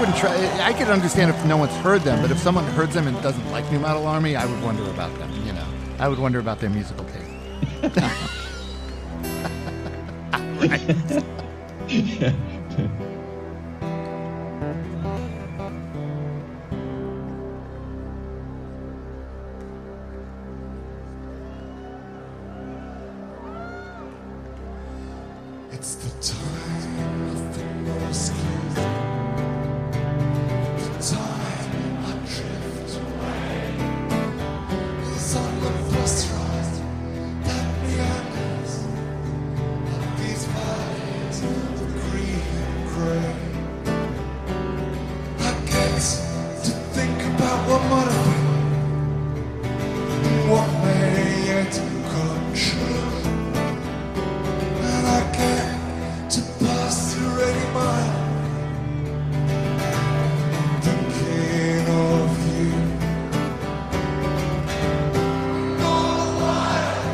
wouldn't try. I could understand if no one's heard them, but if someone heard them and doesn't like New Model Army, I would wonder about them, you know. I would wonder about their musical taste. Right. Yeah. It's the time of the rescue, the time I drift away, is on the restaurant that meanders, of these bodies of green and grey. I get to think about what might have been, and what may yet come true. And I get to pass through any mile, thinking of you. All alive,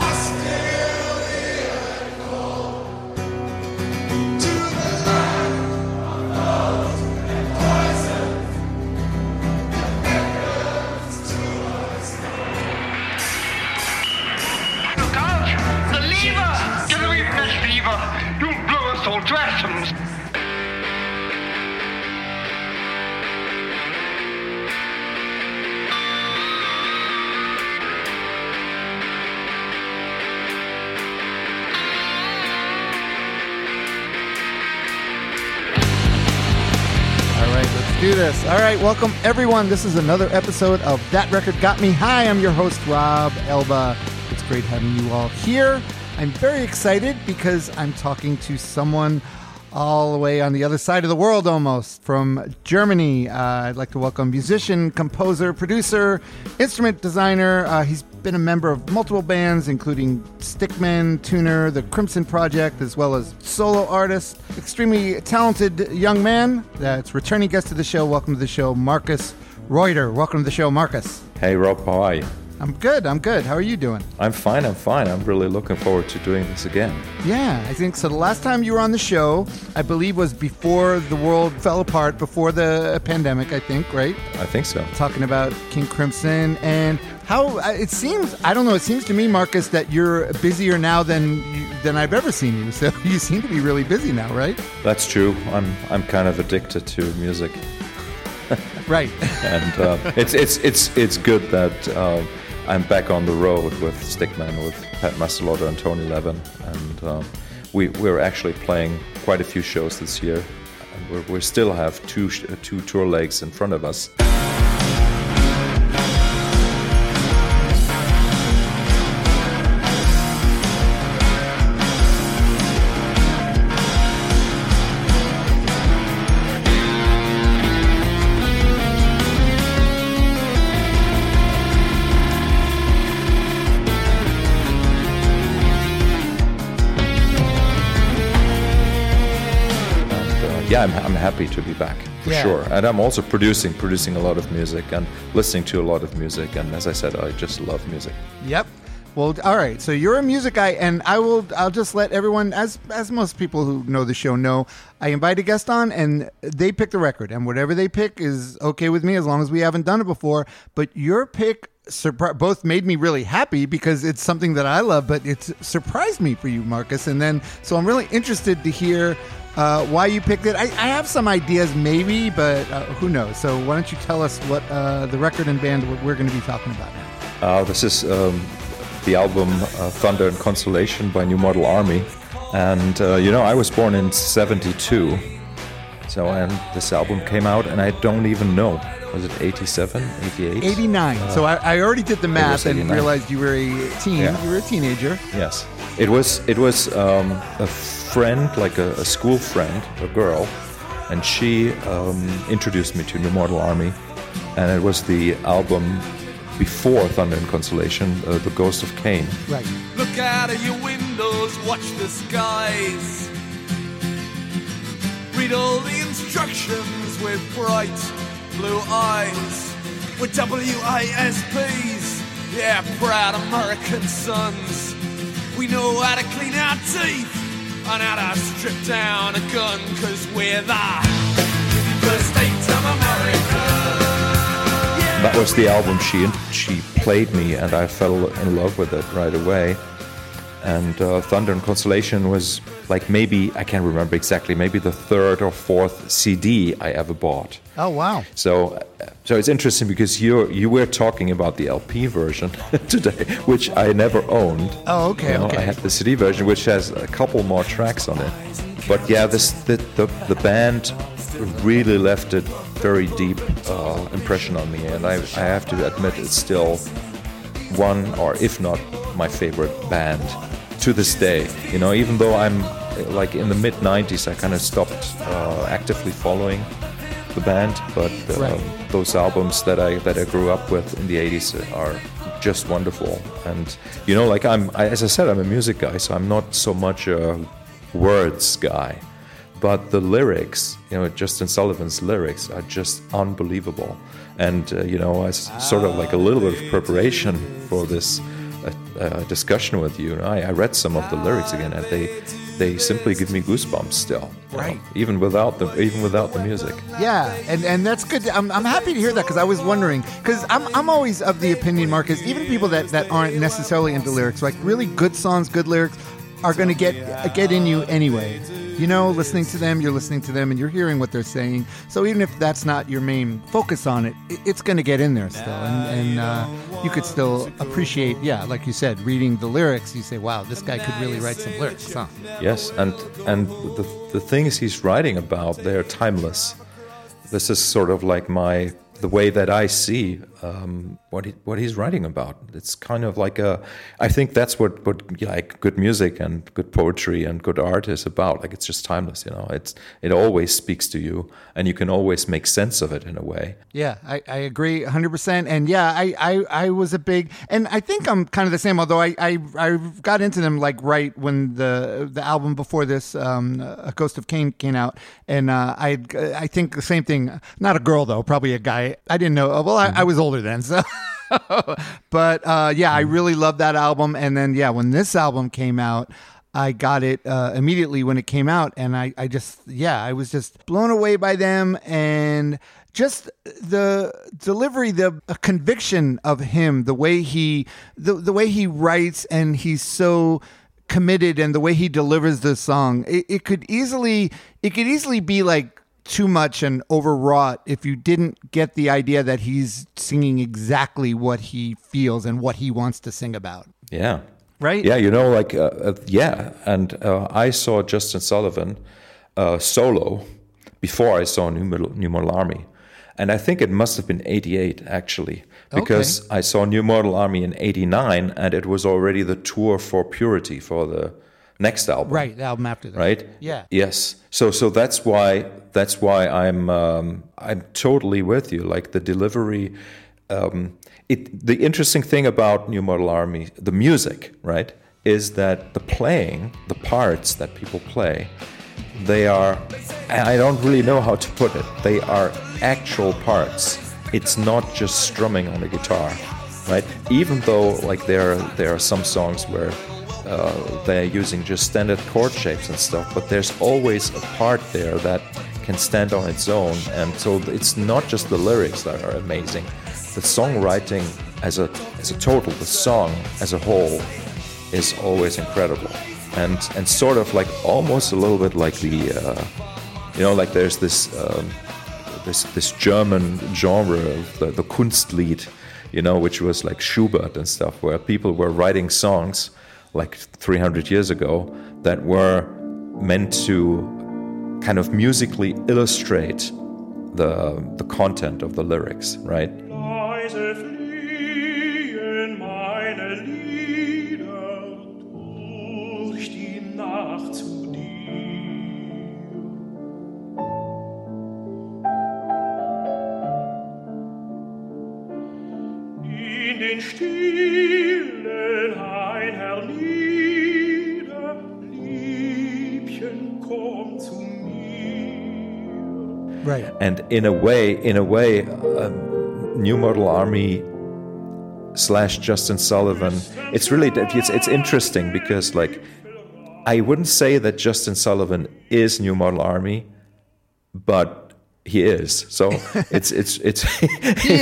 I still hear it call to the land of love and poison that beckons to us. Du Gott, the lever, the Leibniz lever, you blow us all to atoms. All right, let's do this. All right, welcome everyone. This is another episode of That Record Got Me. Hi, I'm your host, Rob Elba. It's great having you all here. I'm very excited because I'm talking to someone all the way on the other side of the world almost, from Germany. I'd like to welcome musician, composer, producer, instrument designer. He's been a member of multiple bands, including Stickman, Tuner, The Crimson Project, as well as solo artist. Extremely talented young man that's returning guest to the show. Welcome to the show, Marcus Reuter. Welcome to the show, Marcus. Hey, Rob. How are you? I'm good. How are you doing? I'm fine. I'm really looking forward to doing this again. Yeah, I think so. The last time you were on the show, I believe, was before the world fell apart, before the pandemic, I think, right? I think so. Talking about King Crimson and how it seems, I don't know, it seems to me, Marcus, that you're busier now than I've ever seen you. So you seem to be really busy now, right? That's true. I'm kind of addicted to music. Right. And it's good that... I'm back on the road with Stickman, with Pat Mastelotto and Tony Levin, and we're actually playing quite a few shows this year. We still have two tour legs in front of us. Yeah, I'm happy to be back, for sure. And I'm also producing a lot of music and listening to a lot of music. And as I said, I just love music. Yep. Well, all right. So you're a music guy, and I'll just let everyone, as most people who know the show know, I invite a guest on, and they pick the record. And whatever they pick is okay with me, as long as we haven't done it before. But your pick both made me really happy because it's something that I love, but it surprised me for you, Marcus. And then, so I'm really interested to hear... why you picked it. I have some ideas maybe, but who knows? So why don't you tell us what the record and band we're going to be talking about now. This is the album Thunder and Consolation by New Model Army. And, I was born in 72. So and this album came out and I don't even know. Was it 87, 88? 89. So I already did the math and realized you were a teen. Yeah. You were a teenager. Yes. It was a friend, like a school friend, a girl, and she introduced me to New Model Army, and it was the album before Thunder and Consolation, The Ghost of Cain. Right. Look out of your windows, watch the skies. Read all the instructions with bright blue eyes. We're WASPs, yeah, proud American sons. We know how to clean our teeth on how to strip down a gun, cause we're the 51st State of America. Yeah. That was the album she played me, and I fell in love with it right away. And Thunder and Consolation was like maybe, I can't remember exactly, maybe the third or fourth CD I ever bought. Oh, wow. So it's interesting because you were talking about the LP version today, which I never owned. Oh, okay, you know, okay. I had the CD version, which has a couple more tracks on it. But yeah, the band really left a very deep impression on me. And I have to admit it's still one, or if not, my favorite band to this day, you know, even though I'm like in the mid-90s, I kind of stopped actively following the band, but right. Those albums that I grew up with in the 80s are just wonderful. And you know, like as I said, I'm a music guy, so I'm not so much a words guy, but the lyrics, you know, Justin Sullivan's lyrics are just unbelievable. And you know, I sort of like a little bit of preparation for this discussion with you, and I read some of the lyrics again, and they simply give me goosebumps still, right? Even without the music. Yeah, and that's good. I'm happy to hear that, because I was wondering, because I'm always of the opinion, Marcus, even people that aren't necessarily into lyrics, like really good songs, good lyrics, are going to get in you anyway. You know, you're listening to them, and you're hearing what they're saying. So even if that's not your main focus on it, it's going to get in there still. And you could still appreciate, yeah, like you said, reading the lyrics. You say, wow, this guy could really write some lyrics, huh? Yes, and the things he's writing about, they're timeless. This is sort of like the way that I see what he's writing about. It's kind of like I think that's what like good music and good poetry and good art is about. Like, it's just timeless, you know. It always speaks to you, and you can always make sense of it in a way. Yeah, I agree 100%. And yeah, I was a big, and I think I'm kind of the same, although I got into them like right when the album before this, A Ghost of Cain, came out. And I think the same thing, not a girl though, probably a guy. I didn't know. Well, I was older then, so. But yeah, I really loved that album. And then, yeah, when this album came out, I got it immediately when it came out. And I just, yeah, I was just blown away by them. And just the delivery, the conviction of him, the way he writes, and he's so committed, and the way he delivers this song, it could easily be like too much and overwrought if you didn't get the idea that he's singing exactly what he feels and what he wants to sing about. Yeah. Right? Yeah, you know, like, yeah. And I saw Justin Sullivan solo before I saw New Model Army. And I think it must have been 88, actually, because I saw New Model Army in 89, and it was already the tour for Purity, for the next album, right? The album after that, right? Yeah. Yes. So that's why I'm totally with you. Like, the delivery, the interesting thing about New Model Army, the music, right, is that the parts that people play, they are, I don't really know how to put it, they are actual parts. It's not just strumming on a guitar, right? Even though, like, there are some songs where they're using just standard chord shapes and stuff, but there's always a part there that can stand on its own. And so it's not just the lyrics that are amazing. The songwriting as a total, the song as a whole, is always incredible. And sort of like almost a little bit like the, you know, like there's this this German genre, the Kunstlied, you know, which was like Schubert and stuff, where people were writing songs like 300 years ago that were meant to kind of musically illustrate the content of the lyrics, right? Right. And in a way, New Model Army / Justin Sullivan, it's really, it's interesting because, like, I wouldn't say that Justin Sullivan is New Model Army, but he is. So it's he is.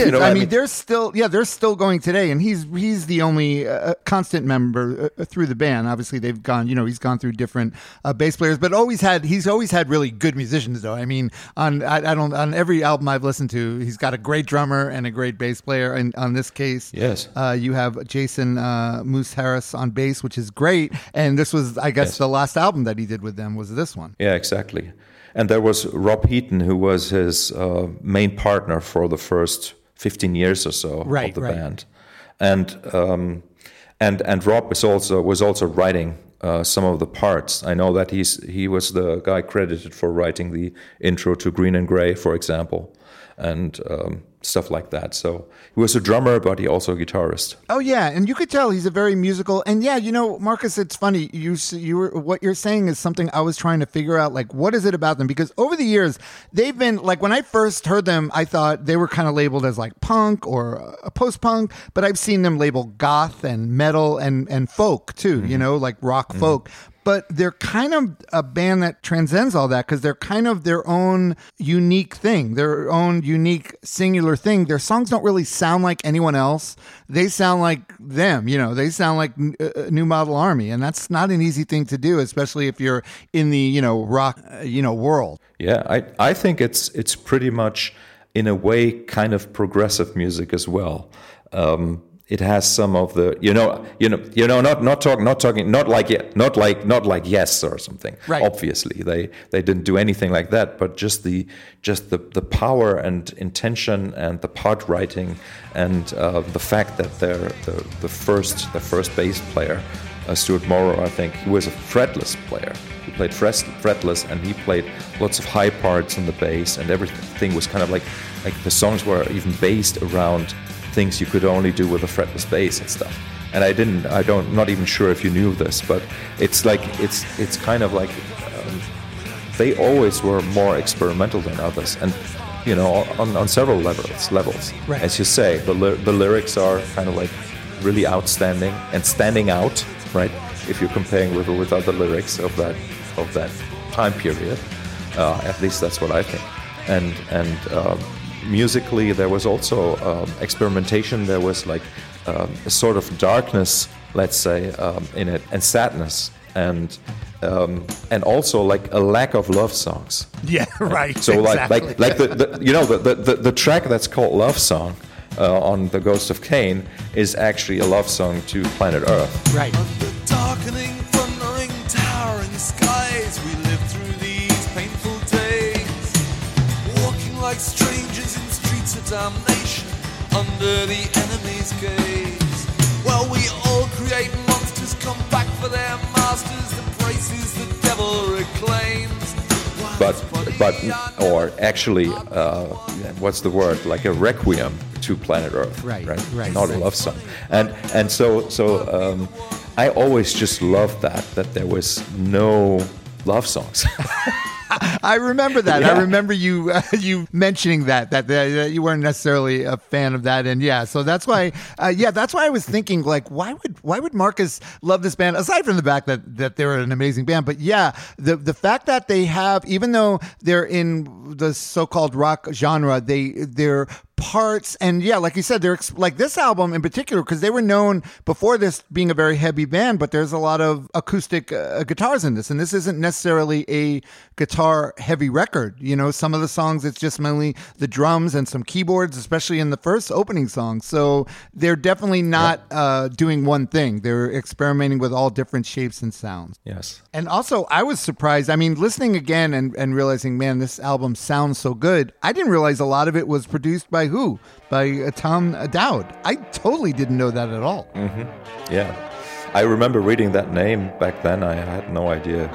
You know, I mean, they're still going today, and he's the only constant member through the band. Obviously, they've gone. You know, he's gone through different bass players, but he's always had really good musicians. Though I mean, on every album I've listened to, he's got a great drummer and a great bass player. And on this case, yes, you have Jason Mewes Harris on bass, which is great. And this was, I guess, the last album that he did with them was this one. Yeah, exactly. And there was Rob Heaton, who was his main partner for the first 15 years or so of the band, and Rob was also writing some of the parts. I know that he was the guy credited for writing the intro to Green and Grey, for example, and stuff like that. So he was a drummer, but he also a guitarist. Oh yeah, and you could tell he's a very musical. And yeah, you know, Marcus, it's funny. You were what you're saying is something I was trying to figure out. Like, what is it about them? Because over the years, they've been like, when I first heard them, I thought they were kind of labeled as like punk or post-punk. But I've seen them labeled goth and metal and folk too. Mm-hmm. You know, like rock folk. But they're kind of a band that transcends all that because they're kind of their own unique thing, their own unique singular thing. Their songs don't really sound like anyone else. They sound like them, you know, they sound like New Model Army. And that's not an easy thing to do, especially if you're in the, you know, rock, you know, world. Yeah, I think it's pretty much in a way kind of progressive music as well. It has some of the, you know, not like Yes or something. Right. Obviously, they didn't do anything like that, but just the power and intention and the part writing and the fact that the first bass player, Stuart Morrow, I think, he was a fretless player. He played fretless, and he played lots of high parts in the bass, and everything was kind of like the songs were even based around things you could only do with a fretless bass and stuff. And not even sure if you knew this, but it's like it's kind of like they always were more experimental than others, and you know, on several levels. Right. As you say, the lyrics are kind of like really outstanding and standing out, right? If you're comparing with other lyrics of that time period, at least that's what I think. And musically, there was also experimentation. There was like a sort of darkness, let's say, in it, and sadness, and also like a lack of love songs. Yeah, right. So exactly. the track that's called Love Song on The Ghost of Cain is actually a love song to planet Earth. Right. Under darkening, thundering, towering skies, we live through these painful days, walking like strangers. Damnation under the enemy's gaze. Well, we all create monsters, come back for their masters, the praises the devil reclaims. What's the word? Like a requiem to planet Earth, right? Not a love song, and so I always just loved that there was no love songs. I remember that. Yeah. I remember you mentioning that you weren't necessarily a fan of that, and so that's why I was thinking, like, why would Marcus love this band, aside from the fact that they're an amazing band, but the fact that they have, even though they're in the so-called rock genre, they're parts, and like you said, they're like this album in particular, because they were known before this being a very heavy band, but there's a lot of acoustic guitars in this, and this isn't necessarily a guitar heavy record. You know, some of the songs, it's just mainly the drums and some keyboards, especially in the first opening song. So they're definitely not doing one thing. They're experimenting with all different shapes and sounds. Yes. And also, I was surprised, I mean, listening again and realizing, man, this album sounds so good. I didn't realize a lot of it was produced by who? By Tom Dowd. I totally didn't know that at all. Mm-hmm. Yeah. I remember reading that name back then. I had no idea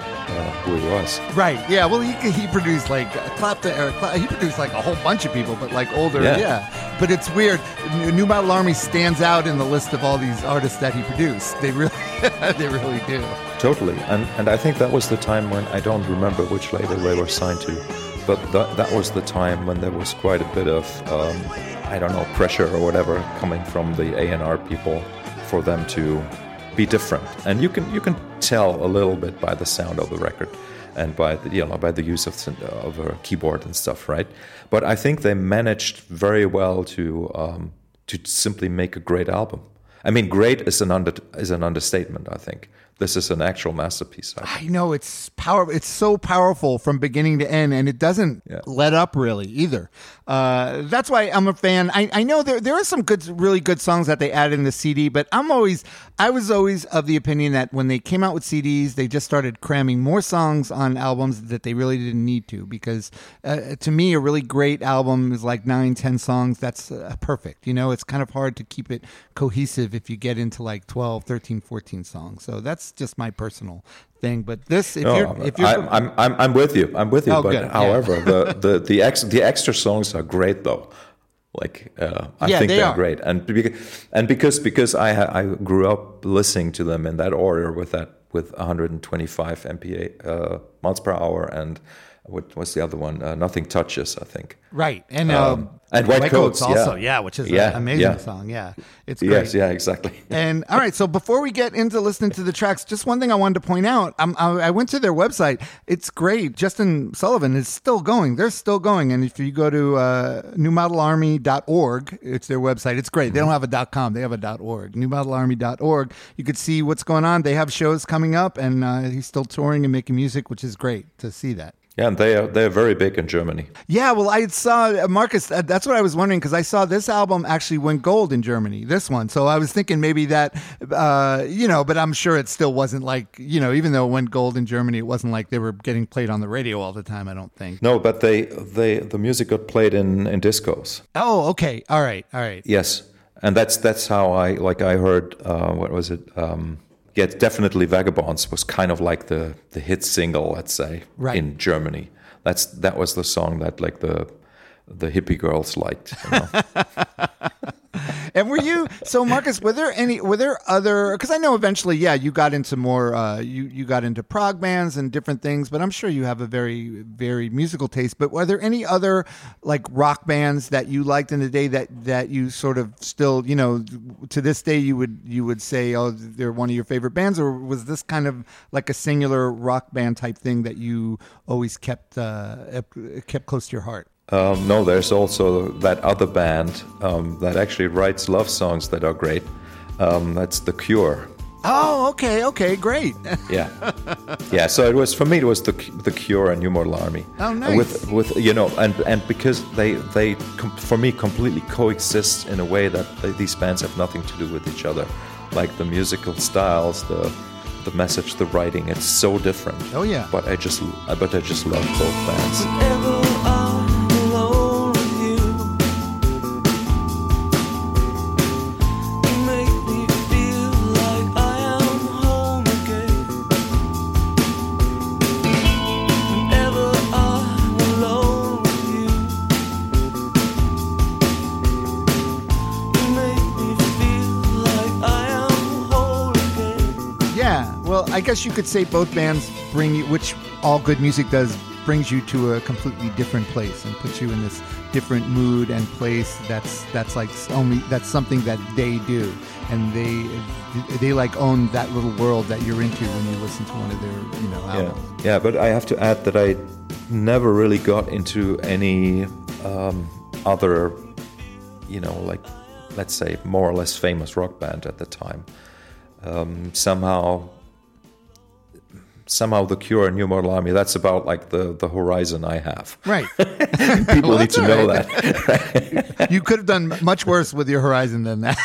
who he was. Right. Yeah. Well, he produced like Clapton. He produced like a whole bunch of people, but like older. Yeah. But it's weird. New Model Army stands out in the list of all these artists that he produced. They really, they really do. Totally. And I think that was the time when, I don't remember which label they were signed to, but that was the time when there was quite a bit of, pressure or whatever coming from the A&R people for them to be different, and you can tell a little bit by the sound of the record and by the, you know, by the use of a keyboard and stuff, right? But I think they managed very well to simply make a great album. I mean, great is an understatement, I think. This is an actual masterpiece. I know, it's powerful. It's so powerful from beginning to end, and it doesn't let up really either. That's why I'm a fan. I know there are some good, really good songs that they added in the CD, but I was always of the opinion that when they came out with CDs, they just started cramming more songs on albums that they really didn't need to, because to me, a really great album is like 9-10 songs. That's perfect. You know, it's kind of hard to keep it cohesive if you get into like 12, 13, 14 songs. So that's just my personal thing, but this, I'm with you. I'm with you. Oh, but good. However, yeah. the extra songs are great though. Like I think they're great, and because I grew up listening to them in that order with 125 MPA miles per hour, and what was the other one? Nothing Touches, I think. Right, and White Coats also, which is an amazing song. Yeah, it's great. Yes, yeah, exactly. And all right, so before we get into listening to the tracks, just one thing I wanted to point out. I went to their website. It's great. Justin Sullivan is still going. They're still going. And if you go to newmodelarmy.org, it's their website. It's great. They don't have a .com. They have a .org. Newmodelarmy.org. You could see what's going on. They have shows coming up, and he's still touring and making music, which is great to see that. Yeah, and they're very big in Germany. Yeah, well, I saw, Marcus, that's what I was wondering, because I saw this album actually went gold in Germany, this one. So I was thinking maybe that, but I'm sure it still wasn't like, you know, even though it went gold in Germany, it wasn't like they were getting played on the radio all the time, I don't think. No, but the music got played in discos. Oh, okay. All right. Yes, and that's how I heard, what was it? Yeah, definitely Vagabonds was kind of like the hit single, let's say, right, in Germany. That was the song that like the hippie girls liked. You know? And so Marcus, were there other, because I know eventually, you got into more, you got into prog bands and different things, but I'm sure you have a very varied musical taste, but were there any other like rock bands that you liked in the day that you sort of still, you know, to this day you would say, oh, they're one of your favorite bands, or was this kind of like a singular rock band type thing that you always kept close to your heart? No, there's also that other band that actually writes love songs that are great. That's The Cure. Oh, okay, great. yeah. So it was, for me, it was the Cure and New Model Army. Oh, nice. With you know, and because they completely coexist in a way that these bands have nothing to do with each other, like the musical styles, the message, the writing. It's so different. Oh yeah. But I just love both bands. I guess you could say both bands bring you, which all good music does, brings you to a completely different place and puts you in this different mood and place. That's like only, that's something that they do, and they like own that little world that you're into when you listen to one of their, you know, albums. Yeah, but I have to add that I never really got into any other, you know, like let's say more or less famous rock band at the time. Somehow The Cure and New Model Army, that's about like the horizon I have. Right. People need to know that. You could have done much worse with your horizon than that.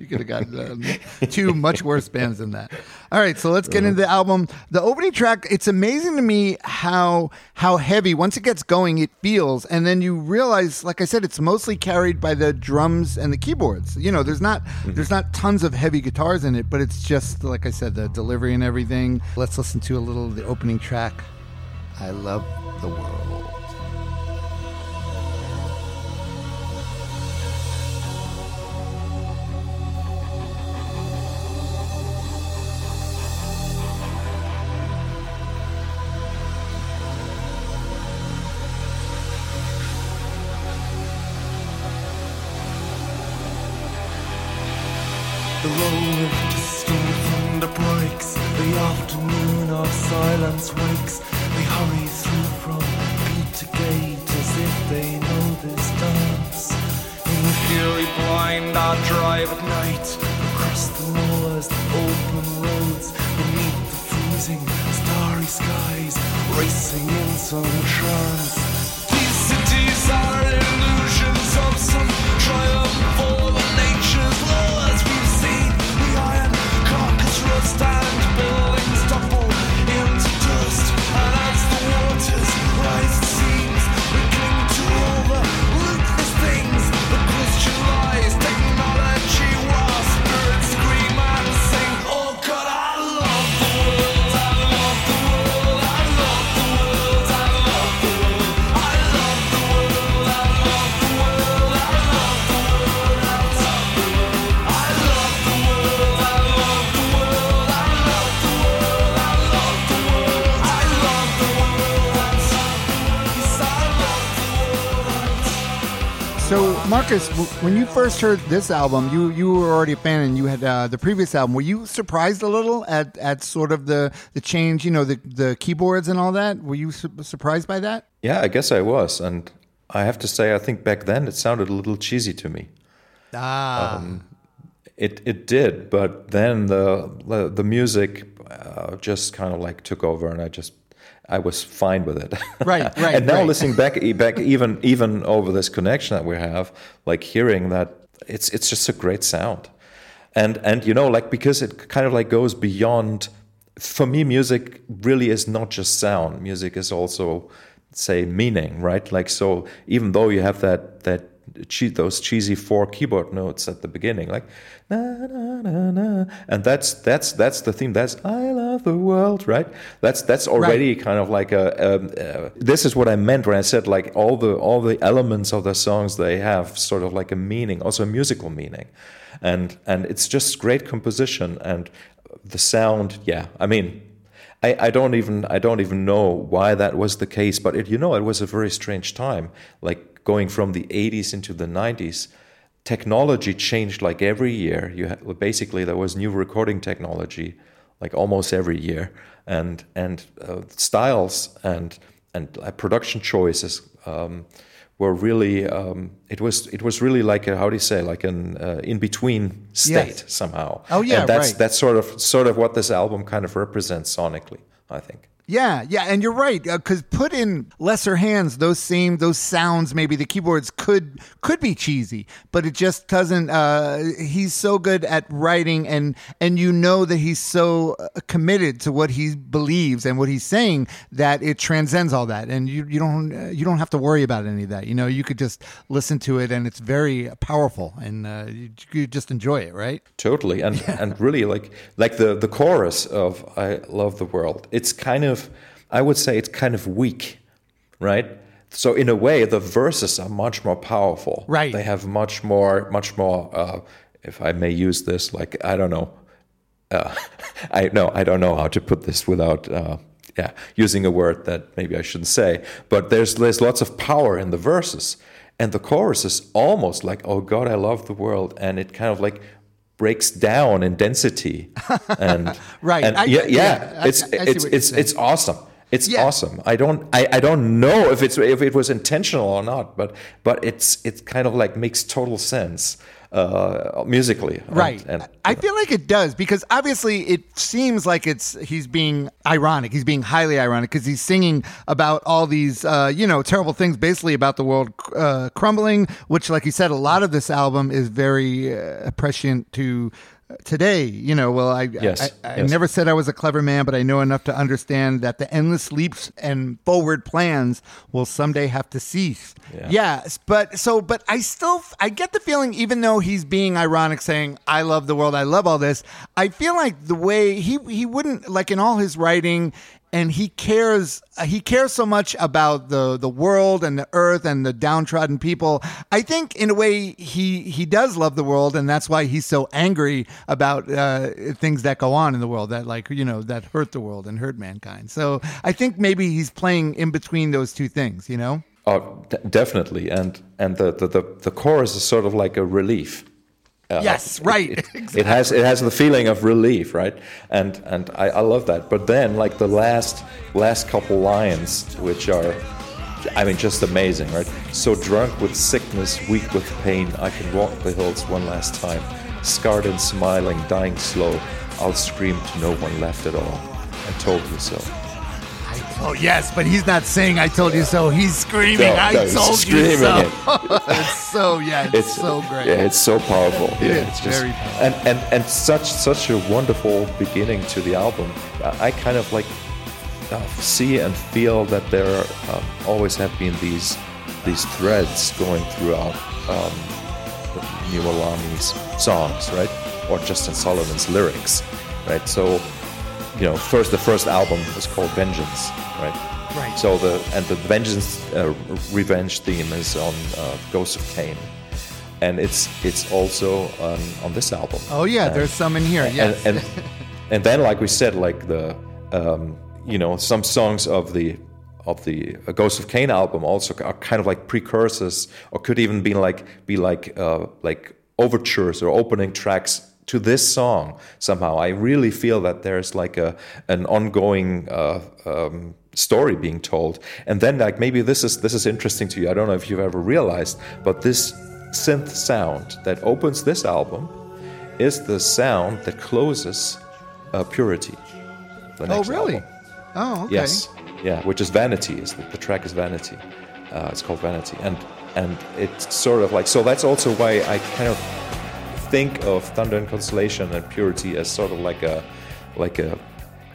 You could have gotten two much worse bands than that. All right, so let's get into the album. The opening track, it's amazing to me how heavy, once it gets going, it feels. And then you realize, like I said, it's mostly carried by the drums and the keyboards. You know, there's not tons of heavy guitars in it, but it's just, like I said, the delivery and everything. Let's listen to a little of the opening track, I Love the World. The road our silence wakes. They hurry through from gate to gate as if they know this dance. In fury blind, I drive at night across the moors, the open roads, beneath the freezing starry skies, racing in some trance. These cities are illusions of some triumph for the nature's law. As we've seen, the iron carcass rust and buildings topple into dust, and as the waters rise to seas, we cling to all the ruthless things, the Christian lies, technology, while spirits scream and sing. Oh God, I love the world, I love the world, I love the world, I love the world, I love the world, I love the world, I love the world, I love the world, I love the world, I love the world, I love the world, I love the world, I love the world, I love the world. So, Marcus, when you first heard this album, you were already a fan, and you had the previous album. Were you surprised a little at sort of the change, you know, the keyboards and all that? Were you surprised by that? Yeah, I guess I was. And I have to say, I think back then it sounded a little cheesy to me. It did, but then the music just kind of like took over, and I was fine with it. Right. And now listening back even over this connection that we have, like hearing that, it's just a great sound, and you know, like, because it kind of like goes beyond. For me, music really is not just sound. Music is also, say, meaning, right? Like, so even though you have those cheesy 4 keyboard notes at the beginning, like na na na na, and that's the theme. That's I love the world, right? That's already kind of like a this is what I meant when I said like all the elements of the songs, they have sort of like a meaning, also a musical meaning, and it's just great composition and the sound. Yeah, I mean, I don't even know why that was the case, but it was a very strange time, like. Going from the 80s into the 90s, technology changed like every year. Basically, there was new recording technology like almost every year, and styles and production choices were really. It was really like a, how do you say, like an in between state somehow. Oh yeah, and that's sort of what this album kind of represents sonically, I think. Yeah, and you're right, because put in lesser hands, those sounds, maybe the keyboards could be cheesy, but it just doesn't. He's so good at writing, and you know that he's so committed to what he believes and what he's saying that it transcends all that, and you don't have to worry about any of that. You know, you could just listen to it, and it's very powerful, and you just enjoy it, right? Totally, and really like the chorus of "I Love the World." It's kind of, I would say, it's kind of weak, right? So in a way, the verses are much more powerful. Right. They have much more. If I may use this, like, I don't know. I don't know how to put this without using a word that maybe I shouldn't say. But there's lots of power in the verses, and the chorus is almost like, "Oh God, I love the world," and it kind of like breaks down in density, and right, and it's awesome. It's awesome. I don't know if it was intentional or not, but it's kind of like makes total sense musically, right? And I feel like it does, because obviously it seems like he's being ironic. He's being highly ironic because he's singing about all these terrible things, basically about the world crumbling. Which, like you said, a lot of this album is very prescient to today. You know, well, I never said I was a clever man, but I know enough to understand that the endless leaps and forward plans will someday have to cease. Yeah. Yes, but I get the feeling, even though he's being ironic, saying I love the world, I love all this, I feel like the way he wouldn't, like, in all his writing. And he cares so much about the world and the earth and the downtrodden people. I think in a way he does love the world, and that's why he's so angry about things that go on in the world that, like, you know, that hurt the world and hurt mankind. So I think maybe he's playing in between those two things, you know? Oh, definitely. And the chorus is sort of like a relief. Yes, right. Exactly. It has the feeling of relief, right? And I love that. But then, like the last couple lines, which are, I mean, just amazing, right? So drunk with sickness, weak with pain, I can walk the hills one last time. Scarred and smiling, dying slow, I'll scream to no one left at all. I told you so. Oh yes, but he's not saying "I told you so." He's screaming, "I told you so!" It's so great. Yeah, it's so powerful. It's just very powerful. And such a wonderful beginning to the album. I kind of like see and feel that there always have been these threads going throughout New Model Army's songs, right? Or Justin Sullivan's lyrics, right? So, you know, the first album was called Vengeance, right? Right. So the vengeance revenge theme is on Ghost of Cain, and it's also on this album. Oh yeah, there's some in here. Yes. And then, like we said, like the some songs of the Ghost of Cain album also are kind of like precursors, or could even be like overtures or opening tracks to this song somehow. I really feel that there's like an ongoing story being told. And then, like, maybe this is interesting to you. I don't know if you've ever realized, but this synth sound that opens this album is the sound that closes Purity. The next album. Oh, okay. Yes. Yeah, which is Vanity. The track is Vanity. It's called Vanity. And it's sort of like, so that's also why I kind of think of Thunder and Consolation and Purity as sort of like a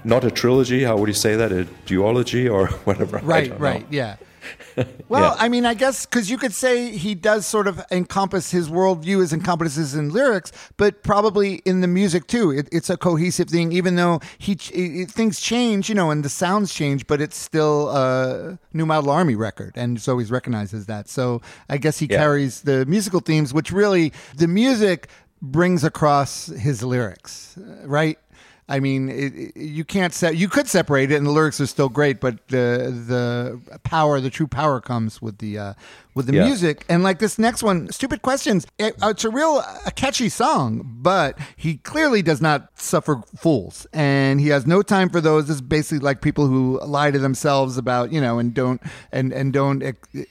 not a trilogy, how would you say that, a duology or whatever. Right, I don't know. Well, yeah. I mean, I guess because you could say he does sort of encompass his worldview as encompasses in lyrics, but probably in the music too. It's a cohesive thing, even though things change, and the sounds change, but it's still a New Model Army record, and so he recognizes that. So I guess he carries the musical themes, which really the music brings across his lyrics, right? I mean, you could separate it, and the lyrics are still great, but the true power comes with the music. And like this next one, Stupid Questions, it's a real catchy song, but he clearly does not suffer fools, and he has no time for those. It's basically like people who lie to themselves about, and don't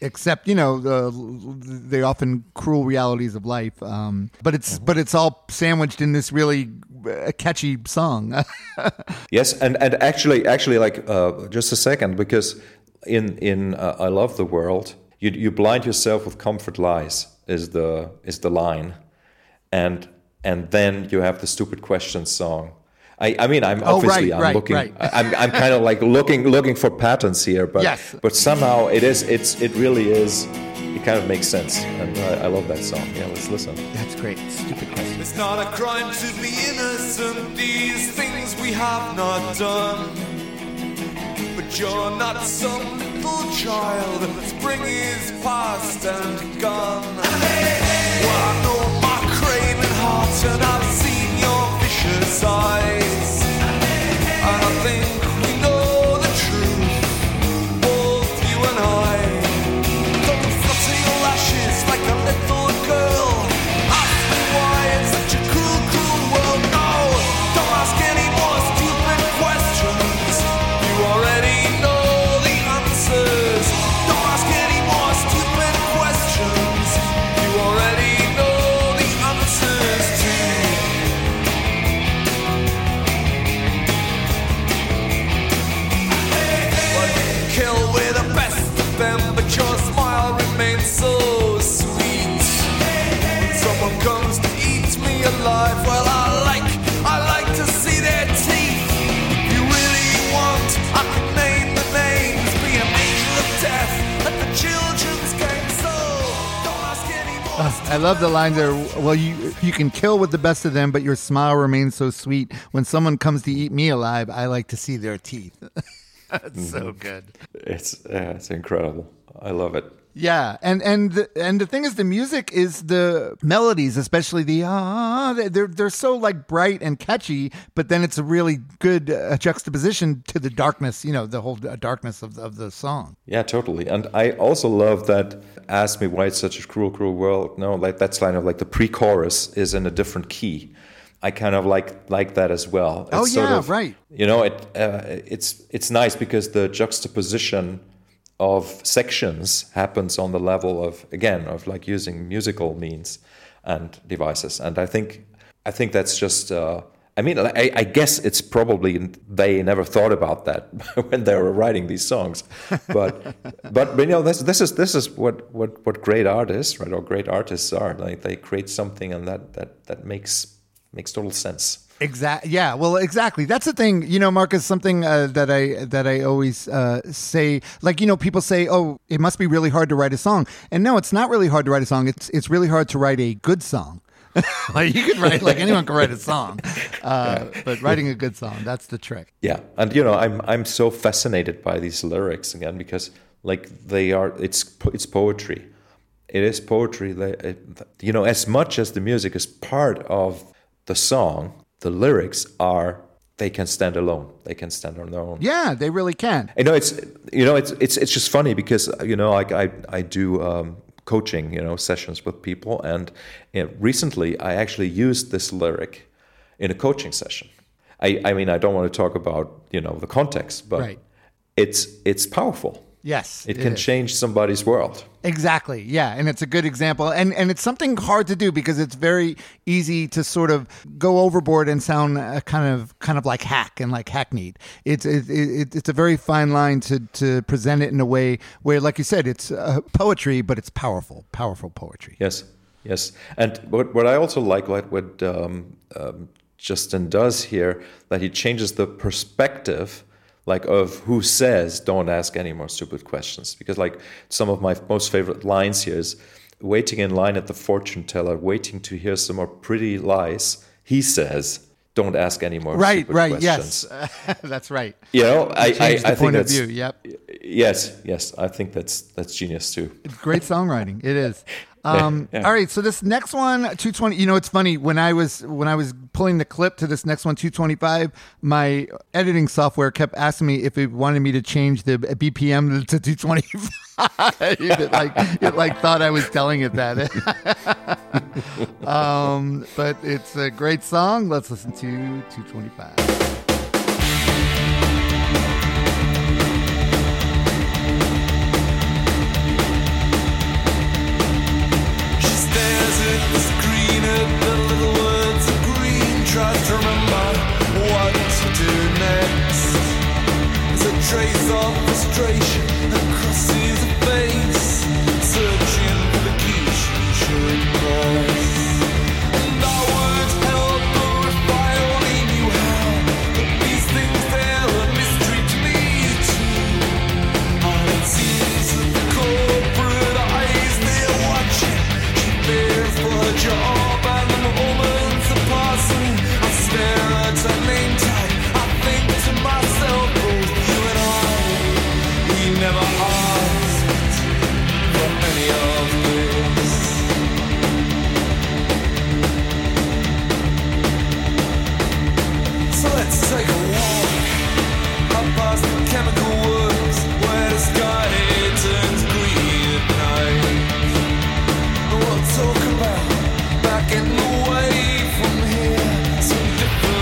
accept, the often cruel realities of life. But it's all sandwiched in this really catchy song. Yes, and actually, like just a second, because in I Love the World, you blind yourself with comfort lies is the line, and then you have the Stupid Questions song. I mean, I'm obviously looking. I'm kind of like looking for patterns here, but yes. But somehow it really is. It kind of makes sense, and I love that song. Yeah, let's listen. That's great. Stupid Question. It's not a crime to be innocent. These things we have not done. But you're not some little child. Spring is past and gone. Well, I know my craving heart, and I've seen your vicious eyes. And I think we know the truth, both you and I. Well, I like to see their teeth. If you really want, I could name the names. Be an angel of death at the children's game. So don't ask anymore. I love the line there. Well, you can kill with the best of them, but your smile remains so sweet. When someone comes to eat me alive, I like to see their teeth. That's so good. It's incredible. I love it. Yeah, and the thing is, the music is the melodies, especially the they're so like bright and catchy, but then it's a really good juxtaposition to the darkness, you know, the whole darkness of the song. Yeah, totally. And I also love that "Ask Me Why It's Such a Cruel, Cruel World." No, like that's kind of like the pre-chorus is in a different key. I kind of like that as well. It's right. You know, it's nice because the juxtaposition of sections happens on the level of, again, of like using musical means and devices. And I think that's just I guess it's probably they never thought about that when they were writing these songs, but you know, this is what great art is, right? Or great artists are, like they create something and that makes total sense. Exactly. Yeah. Well, exactly. That's the thing, you know, Marcus. Something that I always say, like, you know, people say, "Oh, it must be really hard to write a song," and no, it's not really hard to write a song. It's really hard to write a good song. Like you could write, like anyone can write a song, but writing a good song—that's the trick. Yeah, and you know, I'm so fascinated by these lyrics again because, like, they are it's poetry. It is poetry. You know, as much as the music is part of the song. The lyrics they can stand alone. They can stand on their own. Yeah, they really can. You know, it's just funny because, you know, like I do coaching, you know, sessions with people. And you know, recently I actually used this lyric in a coaching session. I mean, I don't want to talk about, you know, the context, but right. It's powerful. Yes. It can change somebody's world. Exactly. Yeah. And it's a good example. And it's something hard to do because it's very easy to sort of go overboard and sound kind of like hack and like hackneyed. It's a very fine line to present it in a way where, like you said, it's poetry, but it's powerful, powerful poetry. Yes. Yes. And what I also like what Justin does here, that he changes the perspective like of who says, don't ask any more stupid questions. Because like some of my most favorite lines here is, waiting in line at the fortune teller, waiting to hear some more pretty lies. He says, don't ask any more stupid questions. Right, yes. That's right. You know, I think that's... View, yep. Yes. I think that's genius too. It's great songwriting. It is. All right, so this next one, 220. You know, it's funny when I was pulling the clip to this next one, 225. My editing software kept asking me if it wanted me to change the BPM to 225. it thought I was telling it that. But it's a great song. Let's listen to 225. Tries to remember what to do next. There's a trace of frustration across his face, searching for the key she should press. And I won't help her if I only knew how, but these things, they're a mystery to me too. And it seems that the corporate eyes, they're watching. She fears for her job and the moments are passing. It's a name tag. I think to myself, both you and I, we never asked for any of this. So let's take a walk up past the chemical woods where the sky turns green at night. And we'll talk about back in the way from here. Some different.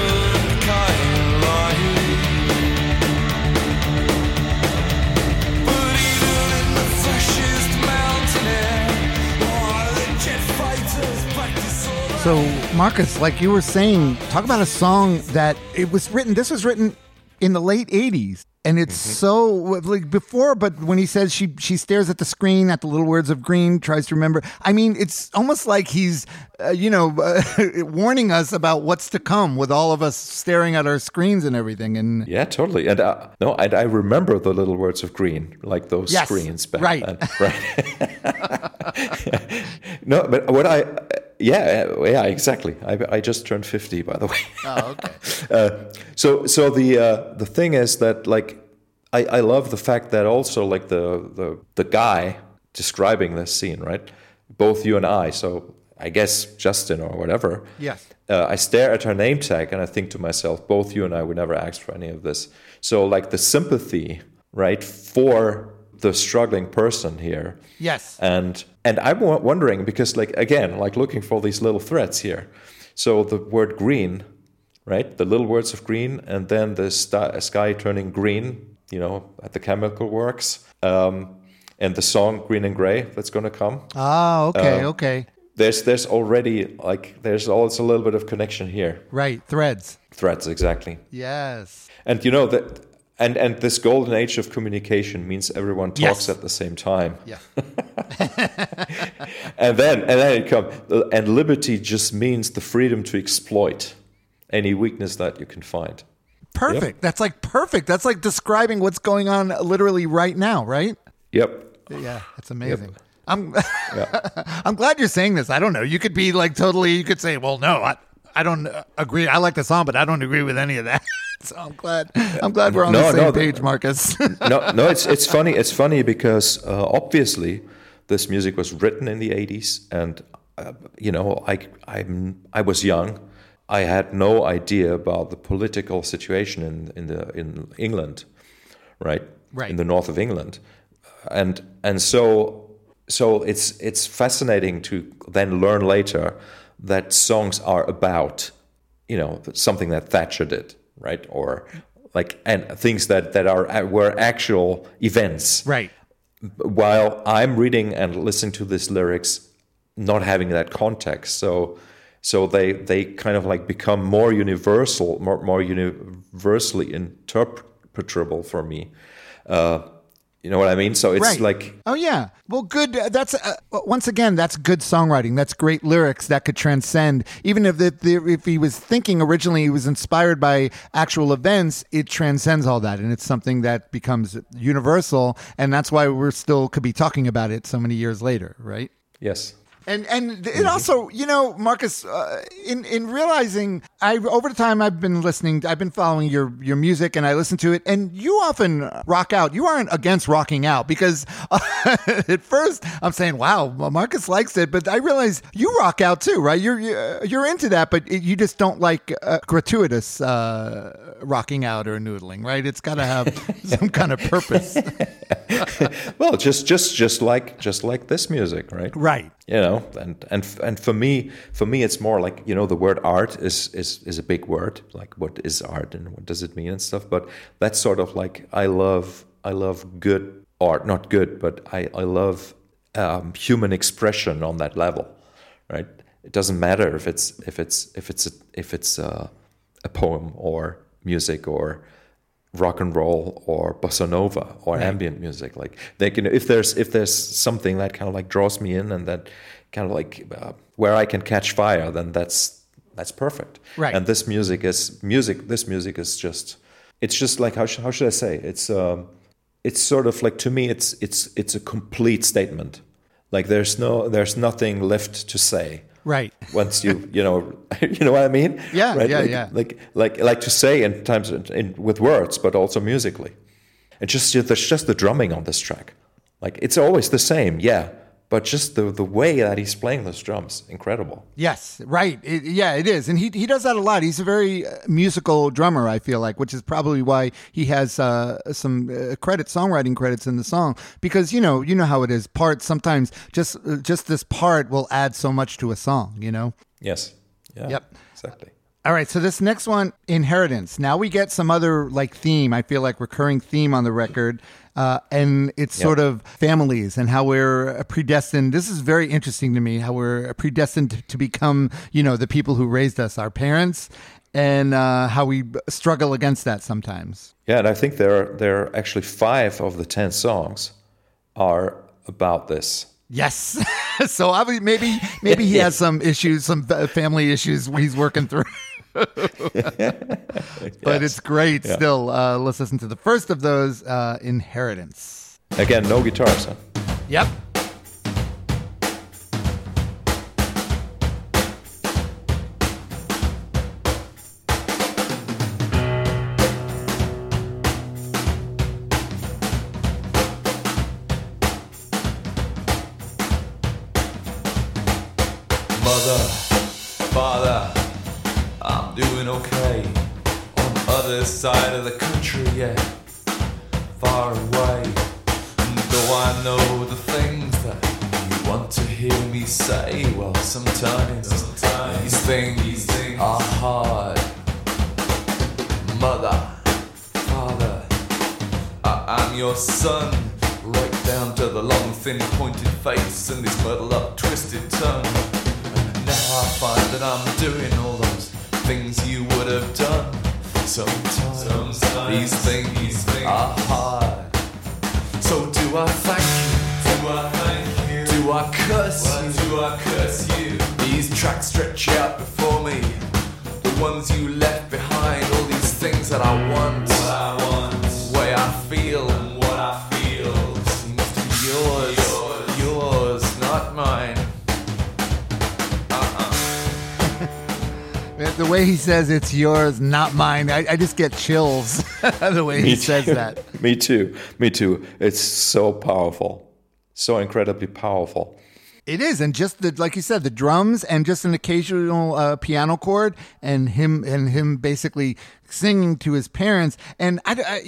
So, Marcus, like you were saying, talk about a song that this was written in the late 80s. And it's so, like before, but when he says she stares at the screen, at the little words of green, tries to remember. I mean, it's almost like he's, warning us about what's to come with all of us staring at our screens and everything. And yeah, totally. And I remember the little words of green, like those screens back then. Right. No, but what I... Yeah, exactly. I just turned 50, by the way. Oh, okay. So the thing is that like I love the fact that also like the guy describing this scene, right? Both you and I, so I guess Justin or whatever. Yes. I stare at her name tag and I think to myself, both you and I would never ask for any of this. So like the sympathy, right, for the struggling person here. Yes. And I'm wondering, because like, again, like looking for these little threads here. So the word green, right, the little words of green, and then the sky turning green, you know, at the chemical works. And the song Green and Grey that's going to come. Ah, okay, okay. There's already, like, there's also a little bit of connection here. Right, threads. Threads, exactly. Yes. And, you know, that, and this golden age of communication means everyone talks at the same time. Yeah. and then it comes, and liberty just means the freedom to exploit any weakness that you can find. Perfect. Yep. That's like perfect. That's like describing what's going on literally right now, right? Yep. Yeah, that's amazing. Yep. I'm glad you're saying this. I don't know. You could be like totally, you could say, well, no, I don't agree. I like the song, but I don't agree with any of that. So I'm glad we're on the same page, Marcus. no, it's funny. It's funny because obviously this music was written in the 80s and, you know, I was young. I had no idea about the political situation in England, right? Right. In the north of England. And so it's fascinating to then learn later that songs are about, you know, something that Thatcher did, right? Or like, and things that were actual events. Right. While I'm reading and listening to these lyrics, not having that context. So they kind of like become more universal, more universally interpretable for me. You know what I mean? So it's right. Like... Oh, yeah. Well, good. That's once again, that's good songwriting. That's great lyrics that could transcend. Even if he was thinking originally he was inspired by actual events, it transcends all that. And it's something that becomes universal. And that's why we're still could be talking about it so many years later, right? Yes. And it also, you know, Marcus, in realizing, over the time I've been listening, I've been following your music and I listen to it, and you often rock out. You aren't against rocking out because at first I'm saying, wow, Marcus likes it, but I realize you rock out too, right? You're into that, but you just don't like gratuitous rocking out or noodling, right? It's got to have some kind of purpose. Well, just like this music, right? Right. You know, and for me, it's more like, you know, the word art is a big word. Like, what is art and what does it mean and stuff? But that's sort of like I love good art, not good, but I love human expression on that level, right? It doesn't matter if it's a poem or music or rock and roll or bossa nova or ambient music. Like they can, if there's something that kind of like draws me in and that kind of like where I can catch fire, then that's perfect. Right. And this music is music. This music is just, it's just like, how should I say? It's sort of like, to me, it's a complete statement. Like there's nothing left to say. Right. Once you know what I mean? Yeah, right? Yeah. Like to say in times with words, but also musically. And there's just the drumming on this track. Like it's always the same, yeah. But just the way that he's playing those drums, incredible. Yes, right. It is. And he does that a lot. He's a very musical drummer, I feel like, which is probably why he has some songwriting credits in the song. Because, you know how it is. Parts, sometimes just this part will add so much to a song, you know? Yes. Yeah, yep. Exactly. All right, so this next one, Inheritance. Now we get some other like theme, I feel like recurring theme on the record, and it's sort of families and how we're predestined. This is very interesting to me, how we're predestined to become, you know, the people who raised us, our parents, and how we struggle against that sometimes. Yeah, and I think there are actually 5 of the 10 songs are about this. Yes. So maybe he has some issues, some family issues he's working through. But it's great still. Let's listen to the first of those, Inheritance. Again, no guitars, huh? Yep. other side of the country, yeah, far away. And though I know the things that you want to hear me say, well, sometimes these things are hard. Mother, father, I am your son, right down to the long, thin, pointed face and this muddled-up, twisted tongue. And now I find that I'm doing all those things you would have done. Sometimes these things are hard. So do I thank you? Do I curse you? Do I curse you? These tracks stretch out before me, the ones you left behind. All these things that I want, the way I feel, and what I feel seems to be yours, not mine. The way he says it's yours, not mine, I just get chills the way he says that. Me too. It's so powerful. So incredibly powerful. It is. And just like you said, the drums and just an occasional piano chord and him basically singing to his parents. And, I,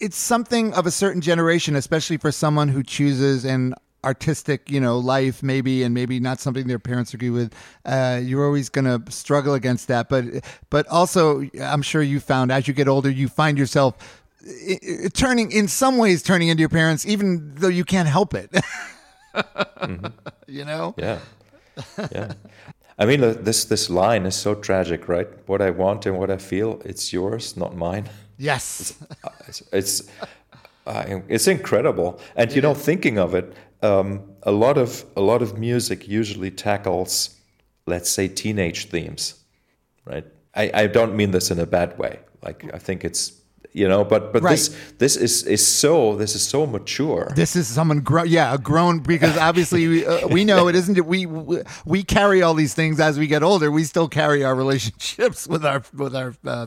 it's something of a certain generation, especially for someone who chooses an artistic, life maybe not something their parents agree with. You're always going to struggle against that. But also, I'm sure you found as you get older, you find yourself turning into your parents, even though you can't help it. Mm-hmm. Yeah. I mean, this line is so tragic, right? What I want and what I feel, it's yours, not mine. Yes. It's incredible. And, thinking of it, a lot of music usually tackles, let's say, teenage themes, right? I don't mean this in a bad way. Like, I think it's, but right. This is so mature. This is someone grown, because obviously we know it isn't. We carry all these things as we get older. We still carry our relationships with our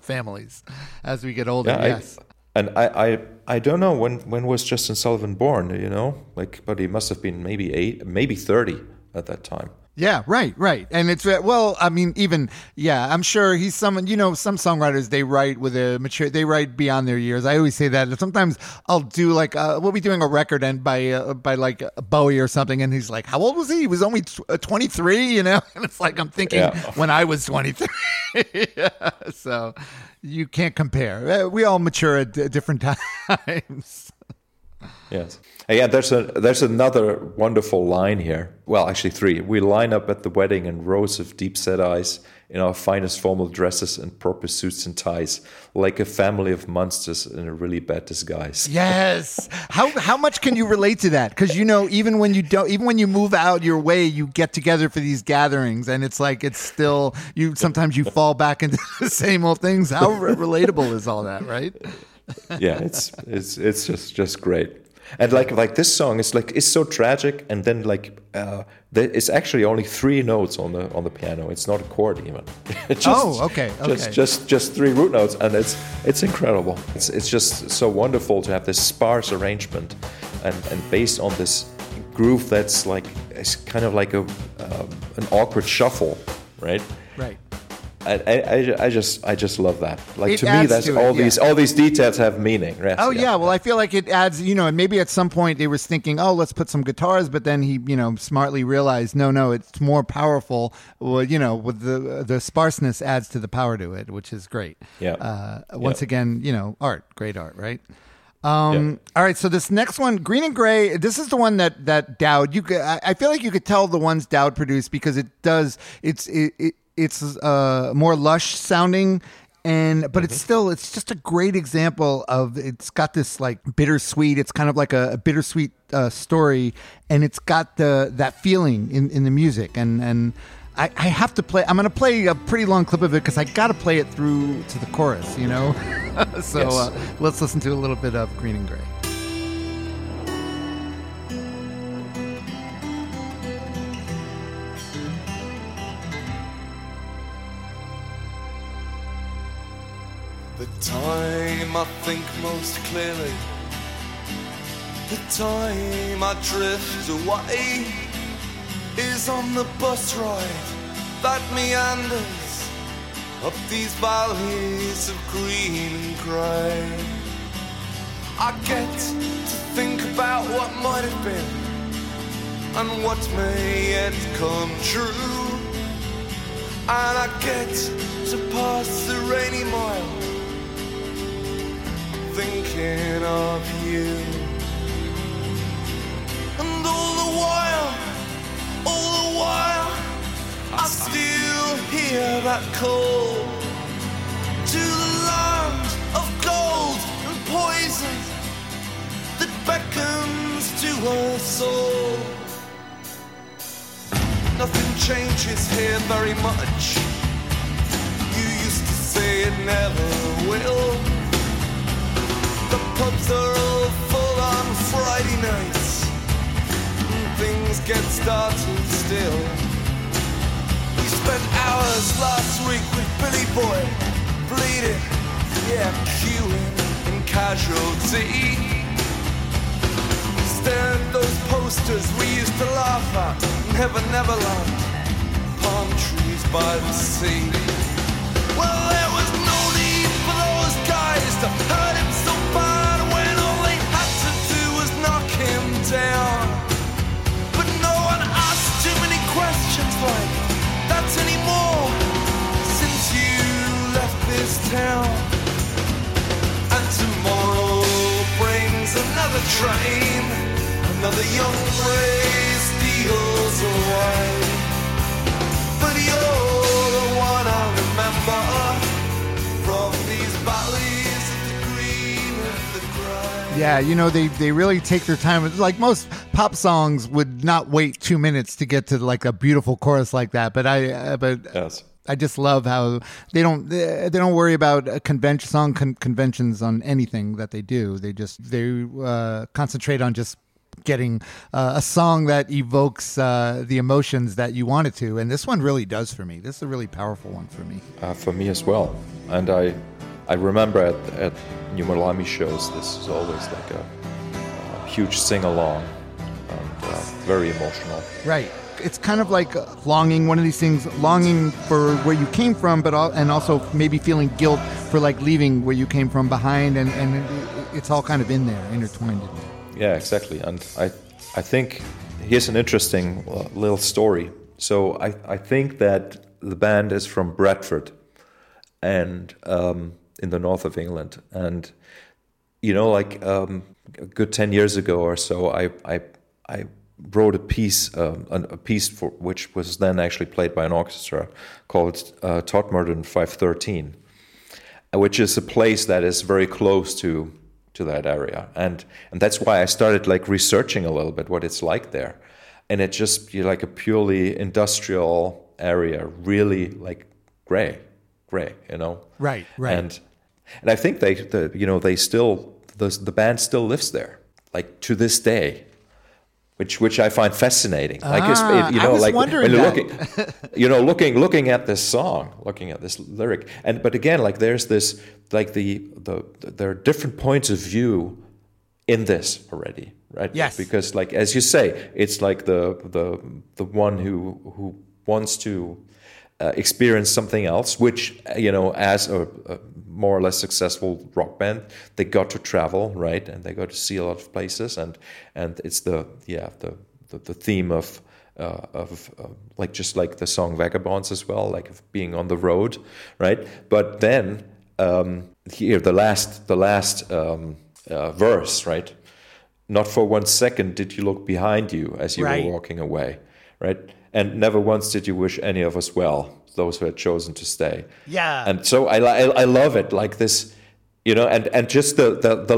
families as we get older. Yeah, yes. I don't know when was Justin Sullivan born, but he must have been maybe 8, maybe 30 at that time. Yeah, right. And it's, I'm sure he's someone, some songwriters, they write they write beyond their years. I always say that. Sometimes I'll do we'll be doing a record and by like Bowie or something. And he's like, how old was he? He was only 23, And it's like, I'm thinking when I was 23. Yeah, so you can't compare. We all mature at different times. Yes. Yeah, there's another wonderful line here. Well, actually 3. We line up at the wedding in rows of deep-set eyes in our finest formal dresses and proper suits and ties, like a family of monsters in a really bad disguise. Yes. How much can you relate to that? Because even when you don't, even when you move out your way, you get together for these gatherings, and it's like it's still you. Sometimes you fall back into the same old things. How relatable is all that, right? Yeah, it's just great. And like this song is it's so tragic, and then there is actually only 3 notes on the piano. It's not a chord even. Okay. Just 3 root notes, and it's incredible. It's just so wonderful to have this sparse arrangement, and based on this groove that's it's kind of like an awkward shuffle, right? Right. I just love that. All these details have meaning. Right? Yeah. Well, I feel like it adds, and maybe at some point they was thinking, oh, let's put some guitars, but then he, smartly realized, no, it's more powerful. Well, with the sparseness adds to the power to it, which is great. Yeah. Once again, art, great art, right? All right, so this next one, Green and Grey, this is the one that Dowd. I feel like you could tell the ones Dowd produced because it does. It's more lush sounding, but it's just a great example of, it's got this bittersweet, it's kind of like a bittersweet story, and it's got that feeling in the music, and I have to play, I'm going to play a pretty long clip of it because I got to play it through to the chorus, so yes. Let's listen to a little bit of Green and Grey. The time I think most clearly, the time I drift away, is on the bus ride that meanders up these valleys of green and grey. I get to think about what might have been and what may yet come true. And I get to pass the rainy mile thinking of you. And all the while I still hear that call to the land of gold and poison that beckons to us all. Nothing changes here very much. You used to say it never will. The pubs are all full on Friday nights, and things get started still. We spent hours last week with Billy Boy, bleeding, yeah, queuing in casualty. Staring at those posters we used to laugh at, Never Neverland, palm trees by the sea. Well, there was no need for those guys to hurt him so bad when all they had to do was knock him down. But no one asked too many questions like that anymore since you left this town. And tomorrow brings another train, another young prey steals away. But you're the one I remember from these valleys of the green and the grey. Yeah, you know, they really take their time. Like most pop songs would not wait 2 minutes to get to like a beautiful chorus like that, but yes. I just love how they don't worry about conventions on anything that they do. They concentrate on just getting a song that evokes the emotions that you want it to, and this one really does for me. This is a really powerful one for me as well. And I remember at New Model Army shows, this is always like a huge sing along. Very emotional. Right. It's kind of like longing, one of these things, longing for where you came from, and also maybe feeling guilt for like leaving where you came from behind, and it's all kind of in there, intertwined in there. Yeah, exactly. And I think here's an interesting little story. So I think that the band is from Bradford, and in the north of England, and you know, like a good 10 years ago or so, I wrote a piece for which was then actually played by an orchestra called Todmorden 513, which is a place that is very close to that area, and that's why I started like researching a little bit what it's like there, and it just like a purely industrial area, really like grey, you know? Right. And I think the band still lives there, like to this day. Which I find fascinating. Looking at this song, looking at this lyric, but again, like there's this, like there are different points of view in this already, right? Yes. Because like as you say, it's like the one who wants to experience something else, which you know, as a more or less successful rock band, they got to travel, right, and they got to see a lot of places, and it's the theme of like just like the song Vagabonds as well, like of being on the road, right? But then here the last verse, right? Not for one second did you look behind you as you were walking away, right? And never once did you wish any of us well, those who had chosen to stay. Yeah. And so I love it, like this, you know, and just the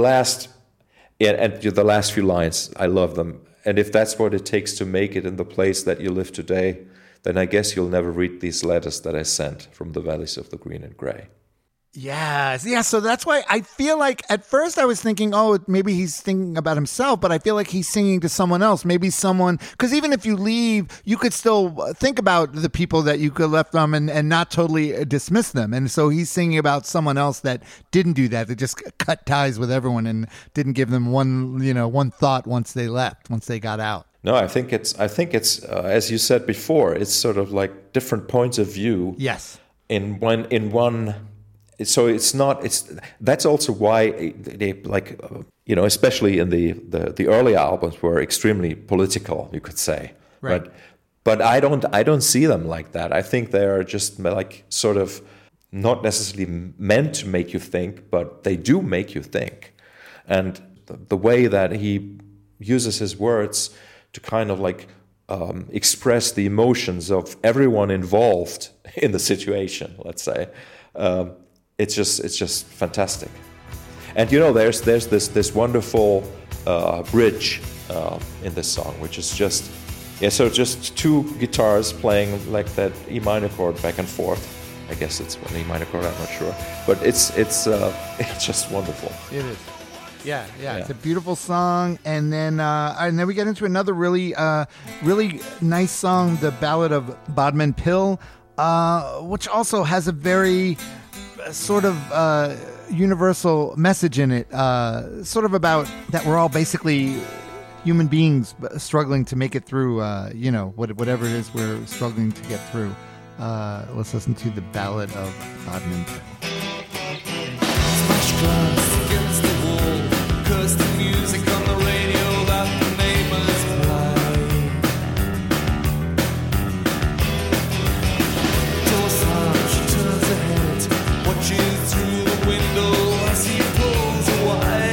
last few lines, I love them. And if that's what it takes to make it in the place that you live today, then I guess you'll never read these letters that I sent from the valleys of the green and grey. Yes. Yeah. So that's why I feel like at first I was thinking, oh, maybe he's thinking about himself, but I feel like he's singing to someone else. Maybe someone, because even if you leave, you could still think about the people that you could left them and not totally dismiss them. And so he's singing about someone else that didn't do that. They just cut ties with everyone and didn't give them one thought once they left, once they got out. No, I think it's as you said before, it's sort of like different points of view. Yes. in one. So it's not. That's also why they like, especially in the earlier albums were extremely political, you could say. Right. But I don't see them like that. I think they are just like sort of not necessarily meant to make you think, but they do make you think. And the way that he uses his words to kind of like express the emotions of everyone involved in the situation, let's say. It's just fantastic. And there's this wonderful bridge in this song, which is just so just two guitars playing like that E minor chord back and forth. I guess it's an E minor chord, I'm not sure, but it's just wonderful. It is. Yeah, it's a beautiful song, and then we get into another really nice song, the Ballad of Bodmin Pill, which also has a very sort of universal message in it, sort of about that we're all basically human beings struggling to make it through, whatever it is we're struggling to get through. Let's listen to the Ballad of Bodmin Pill. Smash glass against the wall, curse the music on the radio that the neighbors play. Dorsage turns ahead, watches through the window as he pulls away.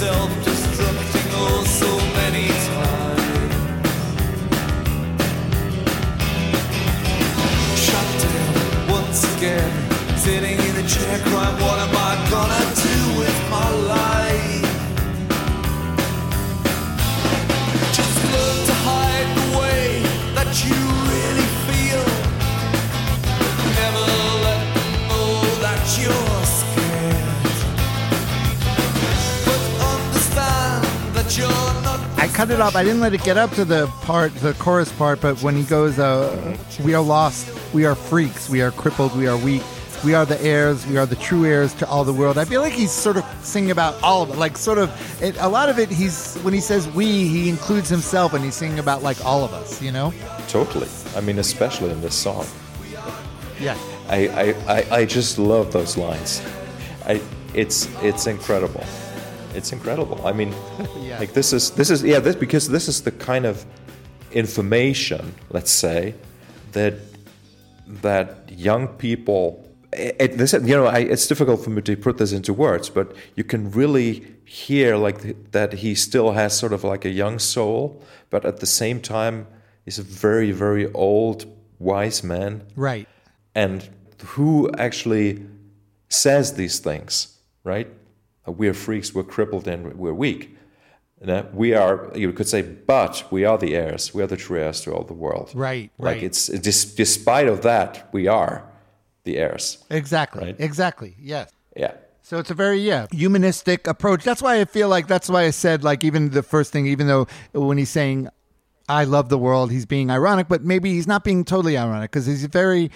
Self-destructing oh so many times. Shut down once again, sitting in a chair crying, what am I gonna do with my life? Just learn to hide the way that you really feel. Never let them know that you're I cut it off. I didn't let it get up to the chorus part, but when he goes, we are lost, we are freaks, we are crippled, we are weak, we are the heirs, we are the true heirs to all the world. I feel like he's sort of singing about all of it, like sort of, a lot of it, when he says we, he includes himself and he's singing about like all of us, Totally. I mean, especially in this song. Yeah. I just love those lines. It's incredible. It's incredible. I mean, like this is because this is the kind of information, let's say, that young people. It's difficult for me to put this into words, but you can really hear like that he still has sort of like a young soul, but at the same time, he's a very, very old, wise man. Right. And who actually says these things, right? We're freaks, we're crippled, and we're weak. We are, you could say, but we are the heirs. We are the true heirs to all the world. Right, right. Like it's, despite of that, we are the heirs. Exactly, right? Exactly, yes. Yeah. So it's a very, humanistic approach. That's why I feel like, that's why I said, like, even the first thing, even though when he's saying, I love the world, he's being ironic, but maybe he's not being totally ironic because he's very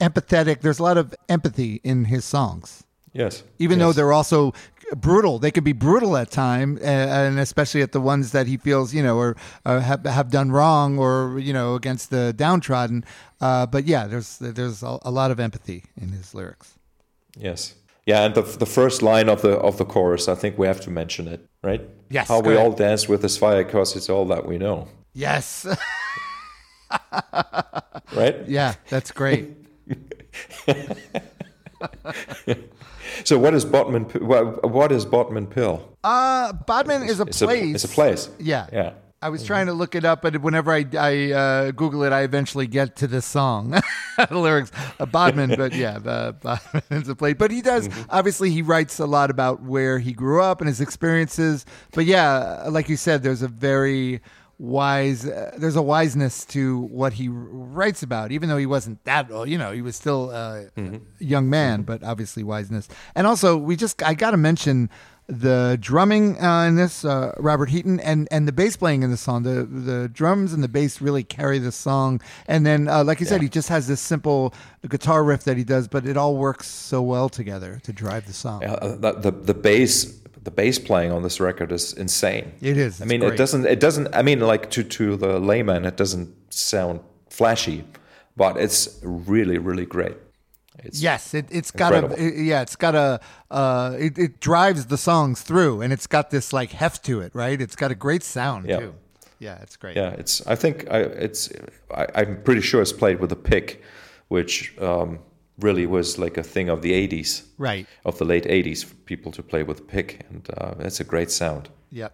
empathetic. There's a lot of empathy in his songs. Yes. Even though they're also brutal, they could be brutal at time, and especially at the ones that he feels, or have done wrong, or against the downtrodden. But yeah, there's a lot of empathy in his lyrics. Yes. Yeah, and the first line of the chorus, I think we have to mention it, right? Yes. How we all dance with this fire, because it's all that we know. Yes. Right? Yeah, that's great. So what is Bodmin Pill? Bodmin is a place. It's a place. Yeah. Yeah. I was trying to look it up, but whenever I Google it, I eventually get to this song, the lyrics. Bodmin, but yeah, Bodmin is a place. But he does, obviously, he writes a lot about where he grew up and his experiences. But yeah, like you said, there's a very wise. There's a wiseness to what he writes about, even though he wasn't that old, you know, he was still a young man, but obviously wiseness. And also, I got to mention the drumming in this, Robert Heaton, and the bass playing in the song. The drums and the bass really carry the song. And then, like you said, he just has this simple guitar riff that he does, but it all works so well together to drive the song. The bass playing on this record is insane. It is. It's great. It doesn't. I mean, like to the layman, it doesn't sound flashy, but it's really, really great. It drives the songs through, and it's got this like heft to it, right? It's got a great sound too. Yeah, it's great. Yeah, it's. I'm pretty sure it's played with a pick, which really was like a thing of the 80s, right? Of the late 80s, for people to play with a pick, and it's a great sound. Yeah.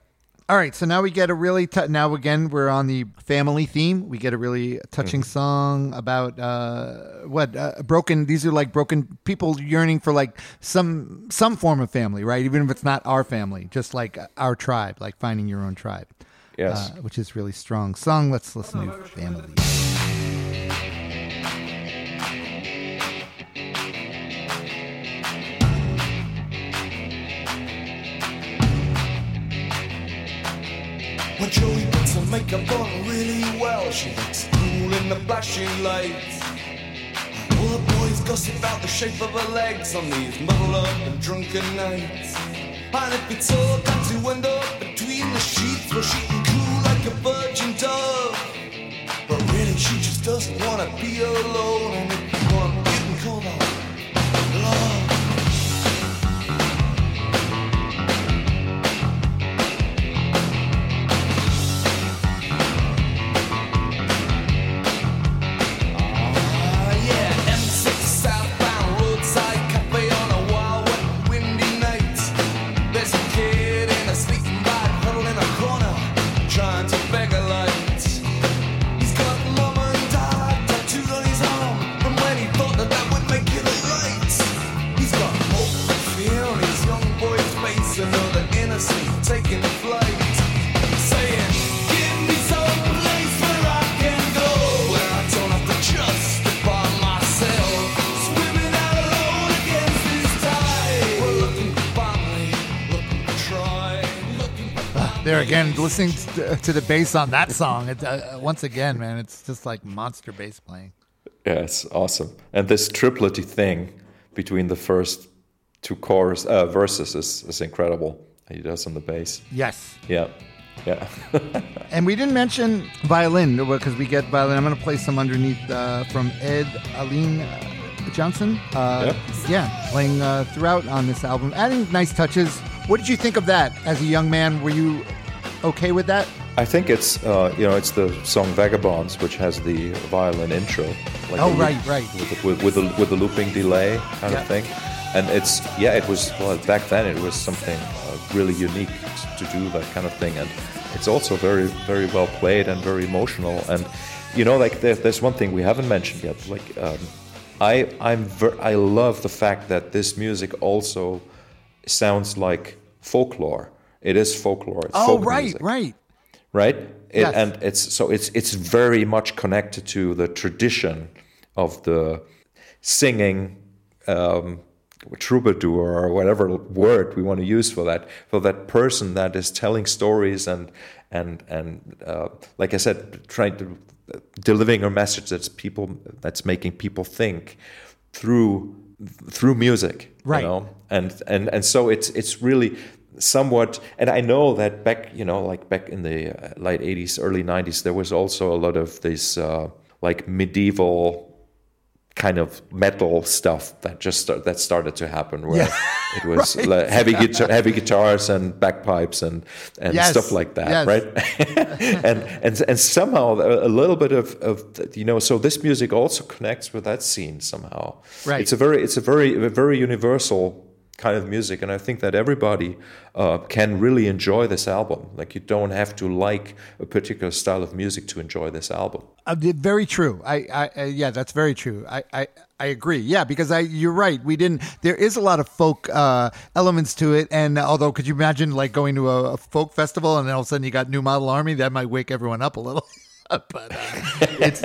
All right, so now we get a really now again we're on the family theme. We get a really touching song about broken. These are like broken people yearning for like some form of family, right? Even if it's not our family, just like our tribe, like finding your own tribe. Yes, which is really strong song. Let's listen to Family. When Joey puts her makeup on really well, she looks cool in the flashing lights. All the boys gossip about the shape of her legs on these muddled up and drunken nights. And if it's all down to end up between the sheets, well, she can cool like a virgin dove. But really, she just doesn't want to be alone. And if you want, you can call her love. There again, listening to the bass on that song, it, once again, man, it's just like monster bass playing. Yeah, it's awesome. And this triplety thing between the first two chorus verses is incredible. He does on the bass. Yes. Yeah. Yeah. And we didn't mention violin, because we get violin. I'm going to play some underneath from Ed Aline Johnson. Playing throughout on this album, adding nice touches. What did you think of that as a young man? Were you okay with that? I think it's it's the song Vagabonds, which has the violin intro. With the looping delay kind of thing. And back then it was something really unique to do that kind of thing. And it's also very, very well played and very emotional. And, there's one thing we haven't mentioned yet. I love the fact that this music also sounds like folklore. It is folklore. It's folk music. Right? Yes. And it's very much connected to the tradition of the singing troubadour or whatever word we want to use for that person that is telling stories and like I said, trying to delivering a message that's making people think through music, right? And so it's really somewhat. And I know that back in the late 80s, early 90s, there was also a lot of this medieval kind of metal stuff that started to happen, where it was like heavy guitars and bagpipes and stuff like that, right? and somehow a little bit of so this music also connects with that scene somehow. Right. It's a very universal kind of music. And I think that everybody can really enjoy this album. Like, you don't have to like a particular style of music to enjoy this album. Very true. Yeah, that's very true. I agree. Yeah, because you're right. We didn't. There is a lot of folk elements to it, and although, could you imagine like going to a folk festival and then all of a sudden you got New Model Army? That might wake everyone up a little. But it's.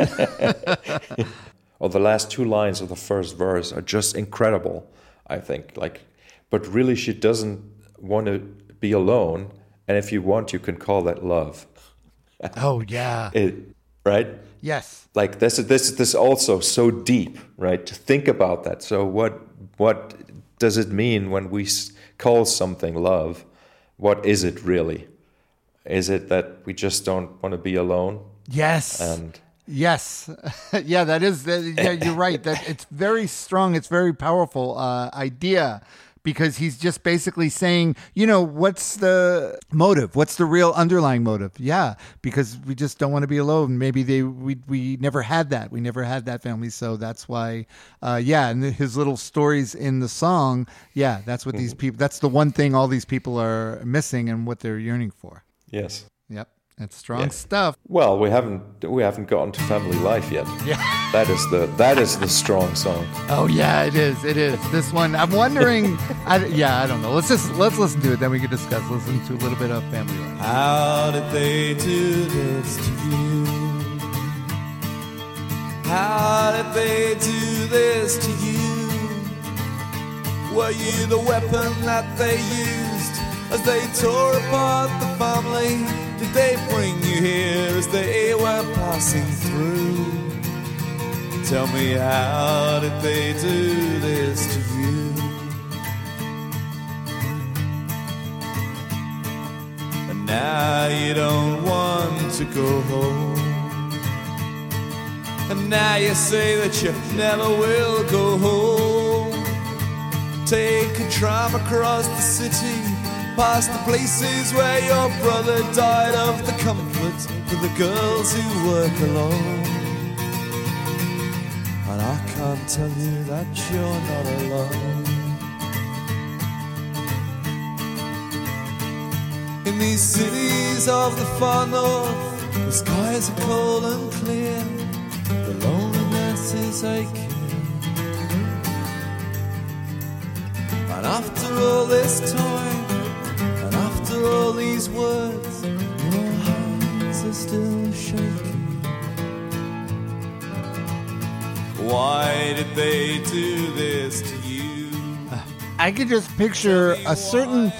Well, the last two lines of the first verse are just incredible. I think, like, but really, she doesn't want to be alone, and if you want, you can call that love. Oh yeah. Right? Yes. Like, this is also so deep, right? To think about that. So what does it mean when we call something love? What is it really? Is it that we just don't want to be alone? Yes. And yes. Yeah, that is. Yeah, you're right. That it's very strong. It's very powerful idea. Because he's just basically saying, you know, what's the motive? What's the real underlying motive? Yeah, because we just don't want to be alone. Maybe we never had that. We never had that family, so that's why. Yeah, and his little stories in the song. Yeah, that's what these people. That's the one thing all these people are missing and what they're yearning for. Yes. Yep. That's strong stuff. Well, we haven't gotten to family life yet. Yeah. That is the strong song. Oh yeah, it is. It is. This one, I'm wondering. I don't know. Let's listen to it, then we can discuss. Listen to a little bit of family life. How did they do this to you? How did they do this to you? Were you the weapon that they used as they tore apart the family? Did they bring you here as they were passing through? Tell me, how did they do this to you? And now you don't want to go home. And now you say that you never will go home. Take a tram across the city, past the places where your brother died, of the comfort for the girls who work alone. And I can't tell you that you're not alone. In these cities of the far north, the skies are cold and clear, the loneliness is aching. And after all this time, all these words, your hands are still shaking. Why did they do this to you? I could just picture a certain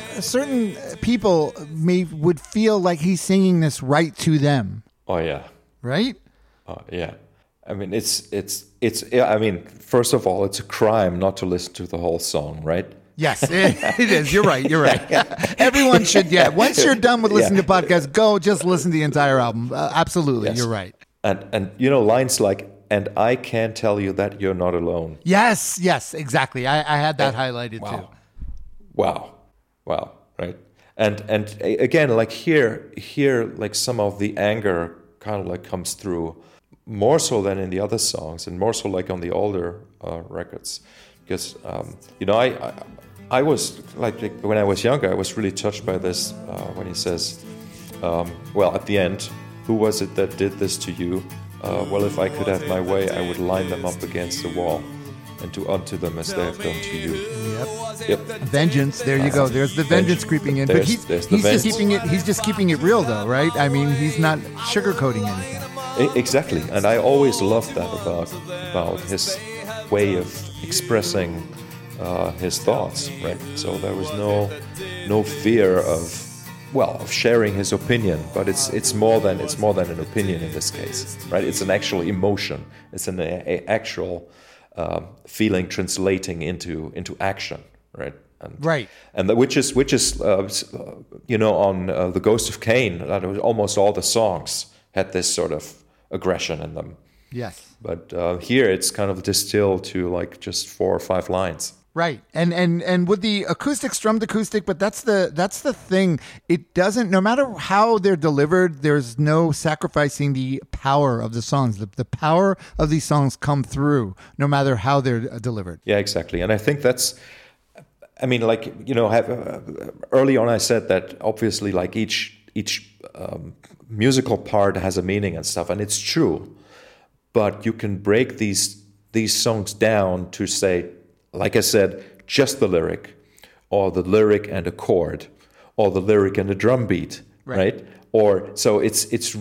people would feel like he's singing this right to them. Oh yeah. Right? Oh yeah. I mean, it's I mean, first of all, it's a crime not to listen to the whole song, right? Yes, it is. You're right. Everyone should, once you're done with listening to podcasts, go just listen to the entire album. Absolutely, yes. You're right. And you know, lines like, and I can tell you that you're not alone. Yes, exactly. I had that highlighted too. Wow, right. And again, like here, like some of the anger kind of like comes through more so than in the other songs and more so like on the older records. Because, you know, I was, like, when I was younger, I was really touched by this when he says, well, at the end, who was it that did this to you? Well, if I could have my way, I would line them up against the wall and do unto them as they have done to you. Yep. Vengeance. There you go. There's the vengeance creeping in. But he's just keeping it real, though, right? I mean, he's not sugarcoating anything. Exactly. And I always loved that about his way of expressing his thoughts, right? So there was no fear of sharing his opinion, but it's more than an opinion in this case, right? It's an actual emotion. It's an actual feeling translating into action, right? And which is you know, on The Ghost of Cain, that was almost all the songs had this sort of aggression in them. Yes. But here it's kind of distilled to like just 4 or 5 lines. Right. And with the acoustic, strummed acoustic, but that's the thing. It doesn't, no matter how they're delivered, there's no sacrificing the power of the songs. The power of these songs come through no matter how they're delivered. Yeah, exactly. And I think that's I mean, like, you know, early on I said that obviously, like, each musical part has a meaning and stuff, and it's true. But you can break these songs down to, say, like I said, just the lyric, or the lyric and a chord, or the lyric and a drum beat, right? Or so it's just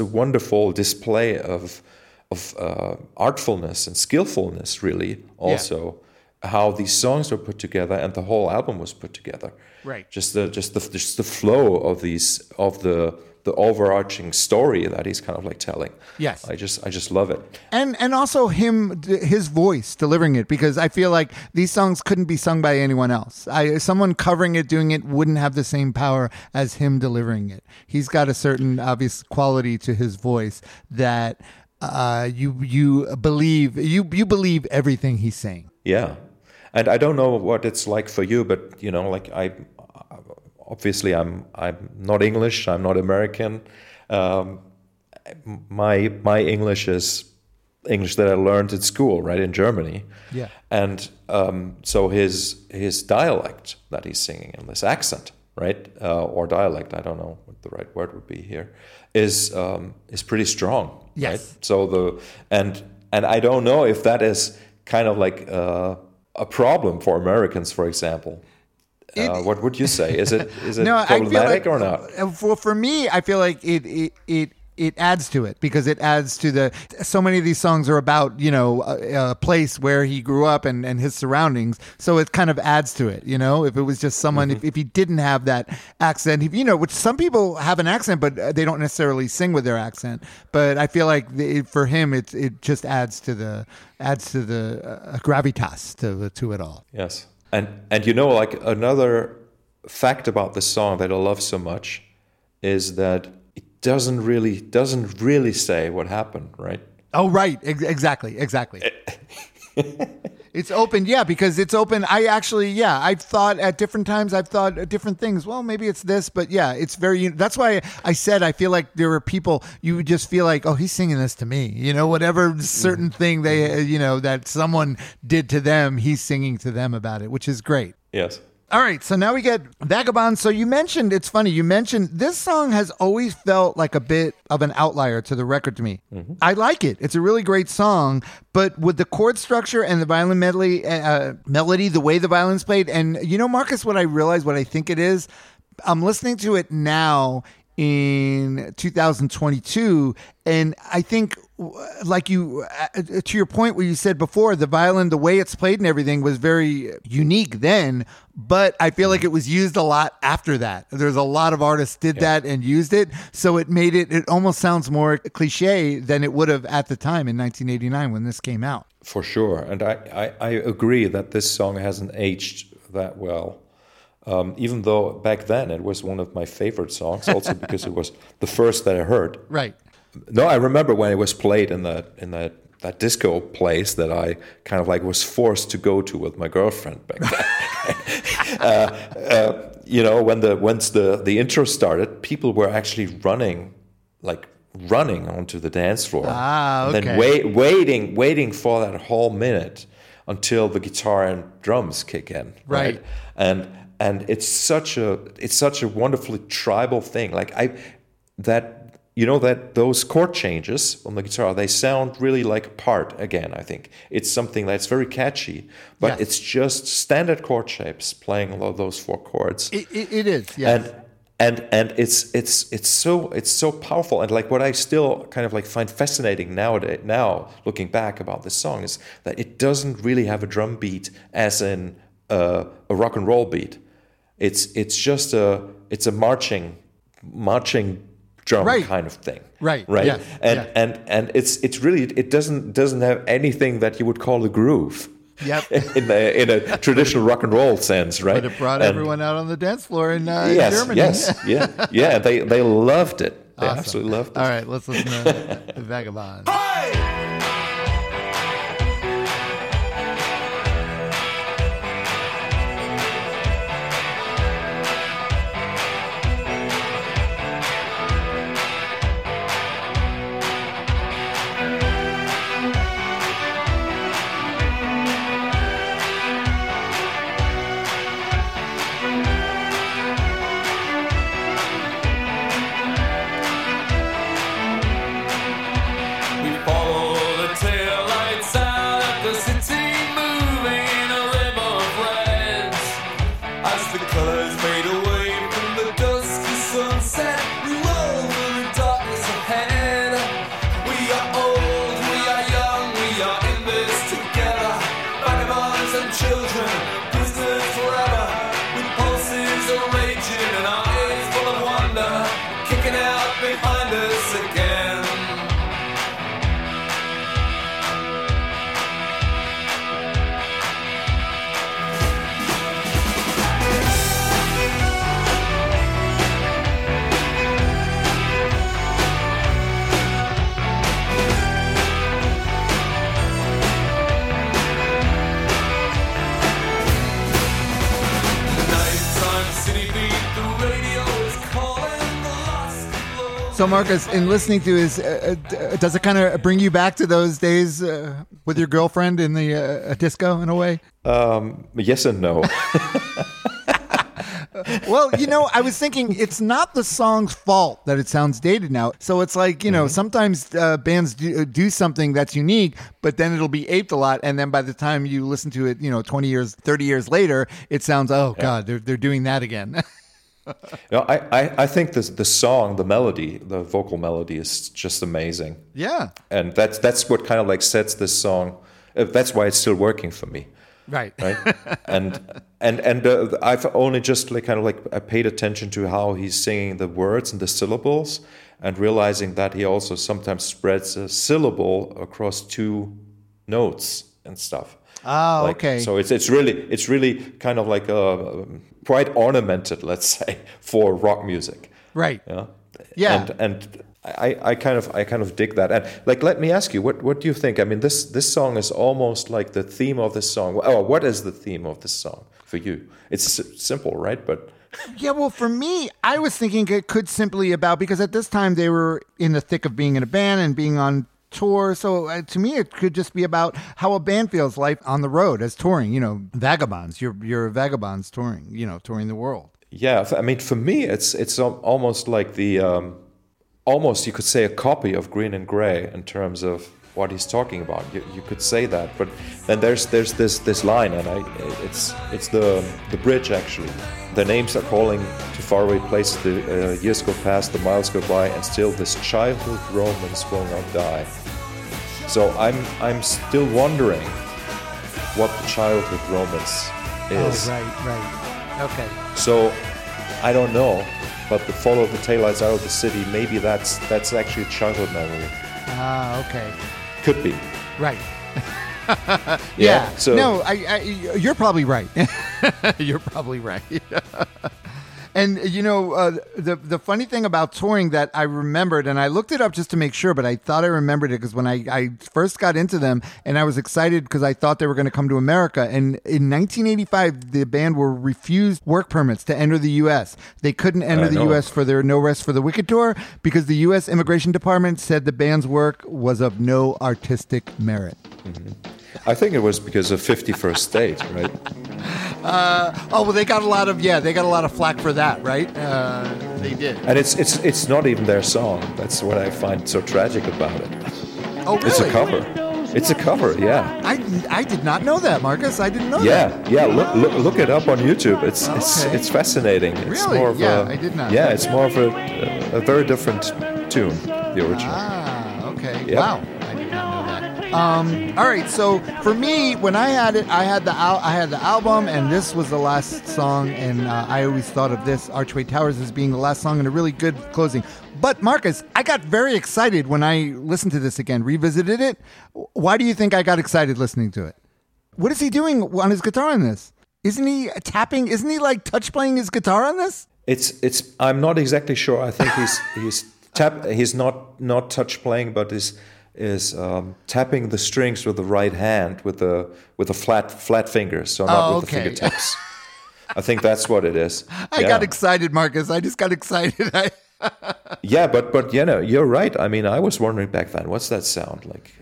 a wonderful display of artfulness and skillfulness, really, also. Yeah. How these songs were put together and the whole album was put together, right? Just the flow of the overarching story that he's kind of like telling. Yes, I just love it. And also his voice delivering it, because I feel like these songs couldn't be sung by anyone else. Someone covering it, doing it, wouldn't have the same power as him delivering it. He's got a certain obvious quality to his voice that you believe everything he's saying. Yeah. And I don't know what it's like for you, but, you know, like, obviously I'm not English, I'm not American. My English is English that I learned at school, right, in Germany. Yeah. And so his dialect that he's singing in this accent, right, or dialect, I don't know what the right word would be here, is pretty strong. Yes. Right? So and I don't know if that is kind of like a problem for Americans, for example. What would you say? Is it no, problematic, like, or not? For me, I feel like it adds to it, because it adds to so many of these songs are about, you know, a place where he grew up and his surroundings. So it kind of adds to it, you know, if it was just someone, mm-hmm. if he didn't have that accent, you know, which some people have an accent, but they don't necessarily sing with their accent. But I feel like for him, it just adds to the gravitas to it all. Yes. And you know, like, another fact about the song that I love so much is that doesn't really say what happened, right? Oh, right. Exactly. It's open, yeah, because it's open. I actually, yeah, I've thought at different things. Well, maybe it's this, but yeah, it's very, that's why I said I feel like there are people, you just feel like, oh, he's singing this to me. You know, whatever certain thing they, you know, that someone did to them, he's singing to them about it, which is great. Yes. All right, so now we get Vagabonds. So you mentioned, it's funny, this song has always felt like a bit of an outlier to the record to me. Mm-hmm. I like it. It's a really great song, but with the chord structure and the violin melody, the way the violin's played, and, you know, Marcus, what I think it is, I'm listening to it now in 2022, and I think, like you, to your point where you said before, the violin, the way it's played and everything was very unique then, but I feel like it was used a lot after that. There's a lot of artists did that and used it, so it made it almost sounds more cliche than it would have at the time in 1989 when this came out. For sure, and I agree that this song hasn't aged that well. Even though back then it was one of my favorite songs, also because it was the first that I heard. Right. No, I remember when it was played in that disco place that I kind of like was forced to go to with my girlfriend back then. You know, once the intro started, people were actually running onto the dance floor, and then waiting for that whole minute until the guitar and drums kick in. Right. And it's such a wonderfully tribal thing. Like you know, that those chord changes on the guitar, they sound really like part again, I think. It's something that's very catchy, but it's just standard chord shapes playing all of those four chords. It is, yes. And it's so powerful. And like what I still kind of like find fascinating now looking back about this song is that it doesn't really have a drum beat as in a rock and roll beat. It's just a marching drum kind of thing, right? Yes. And it's really, it doesn't have anything that you would call a groove. Yep. in a traditional rock and roll sense, right? But it brought everyone out on the dance floor in Germany. Yes, they loved it. They absolutely loved it. All right, let's listen to the Vagabonds. Hey! So, Marcus, in listening to this, does it kind of bring you back to those days with your girlfriend in the disco in a way? Yes and no. Well, you know, I was thinking it's not the song's fault that it sounds dated now. So it's like, you know, sometimes bands do something that's unique, but then it'll be aped a lot. And then by the time you listen to it, you know, 20 years, 30 years later, it sounds, God, they're doing that again. No, I think the song, the melody, the vocal melody is just amazing. Yeah. And that's what kind of like sets this song. That's why it's still working for me. Right. And I've only just like kind of like I paid attention to how he's singing the words and the syllables, and realizing that he also sometimes spreads a syllable across two notes and stuff. Oh, like, okay. So it's really kind of like a quite ornamented, let's say, for rock music. Right. Yeah. Yeah. And I kind of dig that. And like, let me ask you, what do you think? I mean, this song is almost like the theme of this song. Oh, what is the theme of this song for you? It's simple, right? But yeah, well, for me, I was thinking it could simply about, because at this time they were in the thick of being in a band and being on tour. So to me, it could just be about how a band feels life on the road as touring, you know, vagabonds, you're vagabonds touring, you know, touring the world. Yeah. I mean, for me, it's almost like the, almost you could say a copy of Green and Grey in terms of what he's talking about. You could say that, but then there's this line, and it's the bridge actually. The names are calling to faraway places. The years go past, the miles go by, and still this childhood romance will not die. So I'm still wondering what the childhood romance is. Oh, right, okay. So I don't know. But the follow the taillights out of the city, maybe that's actually a childhood memory. Ah, okay. Could be. Right. Yeah. So no, I you're probably right. You're probably right. And, you know, the funny thing about touring that I remembered, and I looked it up just to make sure, but I thought I remembered it because when I first got into them, and I was excited because I thought they were going to come to America. And in 1985, the band were refused work permits to enter the U.S. They couldn't enter the U.S. for their No Rest for the Wicked Tour because the U.S. Immigration Department said the band's work was of no artistic merit. Mm-hmm. I think it was because of 51st State, right? Well, they got a lot of flack for that, right? They did. And it's not even their song. That's what I find so tragic about it. Oh, really? It's a cover. It's a cover, yeah. I did not know that, Marcus. I didn't know that. Yeah, look it up on YouTube. It's fascinating. It's really? I did not. Yeah, it's more of a very different tune, the original. Ah, okay. Yeah. Wow. All right, so for me, when I had it, I had the album, and this was the last song, and I always thought of this, Archway Towers, as being the last song and a really good closing. But, Marcus, I got very excited when I listened to this again, revisited it. Why do you think I got excited listening to it? What is he doing on his guitar on this? Isn't he tapping? Isn't he, like, touch playing his guitar on this? It's. I'm not exactly sure. I think he's not touch playing, but is tapping the strings with the right hand with a flat finger, so not with the fingertips. I think that's what it is. I got excited, Marcus. I just got excited. Yeah, but you know, you're right. I mean, I was wondering back then, what's that sound like?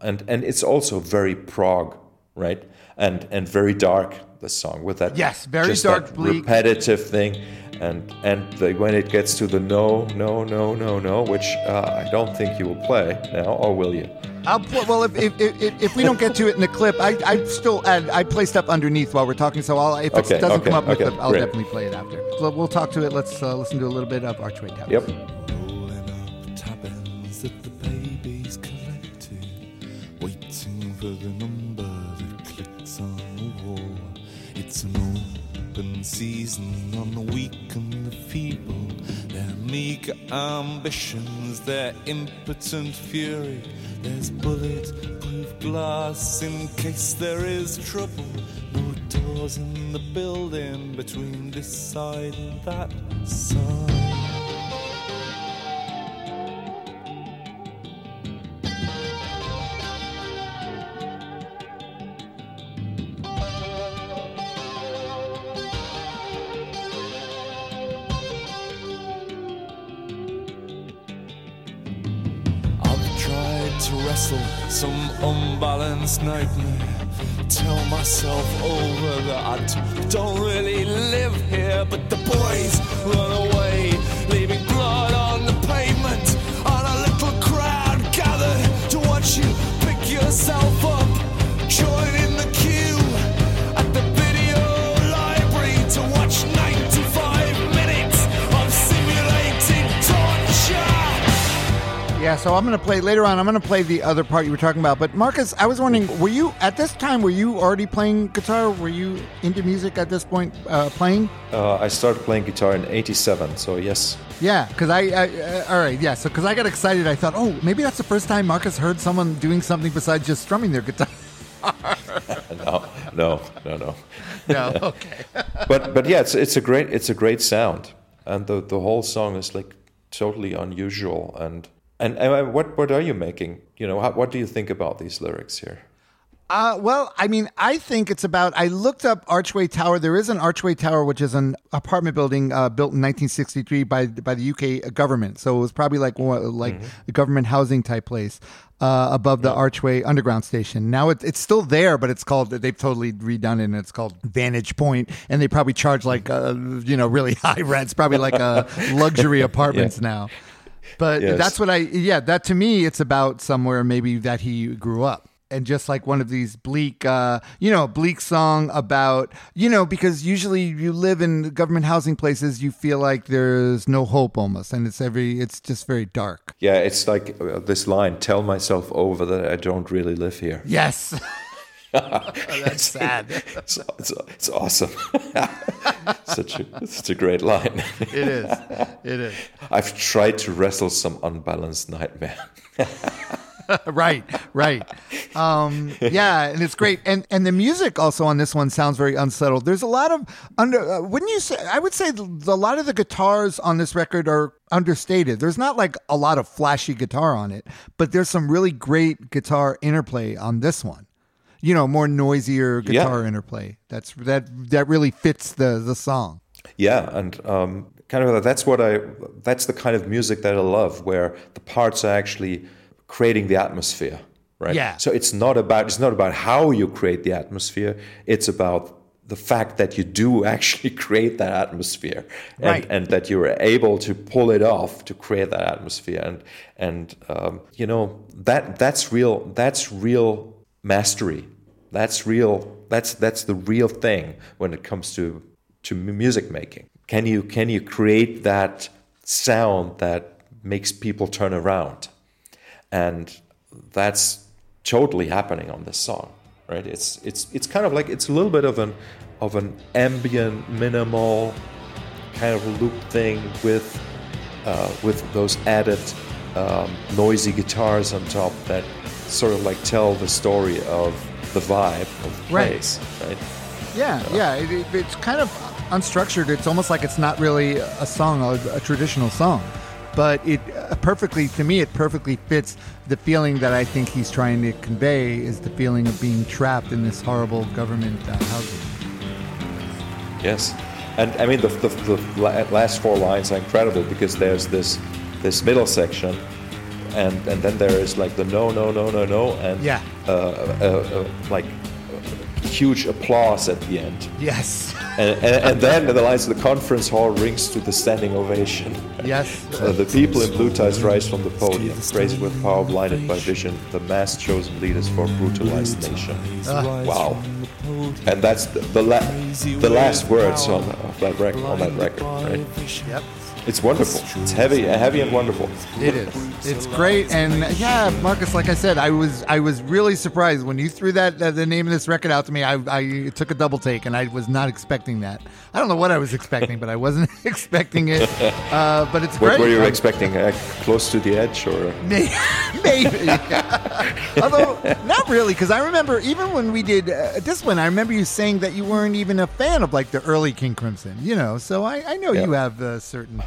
And it's also very prog, right? And very dark, the song with that. Yes, very just dark, that bleak, repetitive thing. And when it gets to the no, which I don't think you will play now, or will you? I'll play, well, if we don't get to it in the clip, I still add, I play stuff underneath while we're talking, so if it doesn't come up with it, I'll definitely play it after. So we'll talk to it. Let's listen to a little bit of Archway Towers. Yep. Rolling up top ends that the baby's collected, waiting for the number that clicks on the wall. It's an old season on the weak and the feeble, their meager ambitions, their impotent fury. There's bulletproof glass in case there is trouble. No doors in the building between this side and that side. to wrestle some unbalanced nightmare. Tell myself over that I don't really live here, but the boys run away, leaving blood on the pavement, and a little crowd gathered to watch you pick yourself up. Join in the queue at the video library to watch 95 minutes of simulated torture. Yeah, so I'm going to play the other part you were talking about. But Marcus, I was wondering, were you already playing guitar? Were you into music at this point playing? I started playing guitar in 87, so yes. Yeah, because because I got excited. I thought, oh, maybe that's the first time Marcus heard someone doing something besides just strumming their guitar. No. No, okay. but yeah, it's a great sound, and the whole song is like totally unusual. And what are you making? You know, what do you think about these lyrics here? Well, I mean, I think it's about. I looked up Archway Tower. There is an Archway Tower, which is an apartment building built in 1963 by the UK government. So it was probably like a government housing type place. Above the Archway Underground Station. Now it's still there, but it's called. They've totally redone it, and it's called Vantage Point. And they probably charge really high rents, probably like luxury apartments now. But that's what that to me, it's about somewhere maybe that he grew up. And just like one of these bleak song about, because usually you live in government housing places, you feel like there's no hope almost. And it's just very dark. Yeah, it's like this line, tell myself over that I don't really live here. Yes. That's sad. It's awesome. such a great line. It is. I've tried to wrestle some unbalanced nightmare. Right. Yeah, and it's great. And the music also on this one sounds very unsettled. There's a lot of wouldn't you say? I would say a lot of the guitars on this record are understated. There's not like a lot of flashy guitar on it, but there's some really great guitar interplay on this one. More noisier guitar interplay. That really fits the song. Yeah, and kind of that's the kind of music that I love, where the parts are actually creating the atmosphere, right? Yeah. So it's not about how you create the atmosphere. It's about the fact that you do actually create that atmosphere, and that you are able to pull it off to create that atmosphere, and that's real. That's real mastery. That's real. That's the real thing when it comes to music making. Can you create that sound that makes people turn around? And that's totally happening on this song, right? It's kind of like, it's a little bit of an ambient, minimal kind of loop thing with those added noisy guitars on top that sort of like tell the story of the vibe of the place, right? Yeah. It's kind of unstructured. It's almost like it's not really a song, a traditional song. But it perfectly fits the feeling that I think he's trying to convey, is the feeling of being trapped in this horrible government housing. Yes. And I mean, the last four lines are incredible, because there's this middle section, and then there is like the no, and like huge applause at the end. Yes. And then the lights of the conference hall rings to the standing ovation. Yes. The people in blue ties rise from the podium, praised with power, blinded by vision, the mass chosen leaders for a brutalized nation. Wow. And that's the last words on that record, right? Yep. It's wonderful. It's heavy and wonderful. It is. It's great. And yeah, Marcus, like I said, I was really surprised when you threw that the name of this record out to me. I took a double take, and I was not expecting that. I don't know what I was expecting, but I wasn't expecting it. But it's great. What were you expecting? Close to the edge, or maybe? Although not really, because I remember even when we did this one, I remember you saying that you weren't even a fan of like the early King Crimson. So I know you have certain.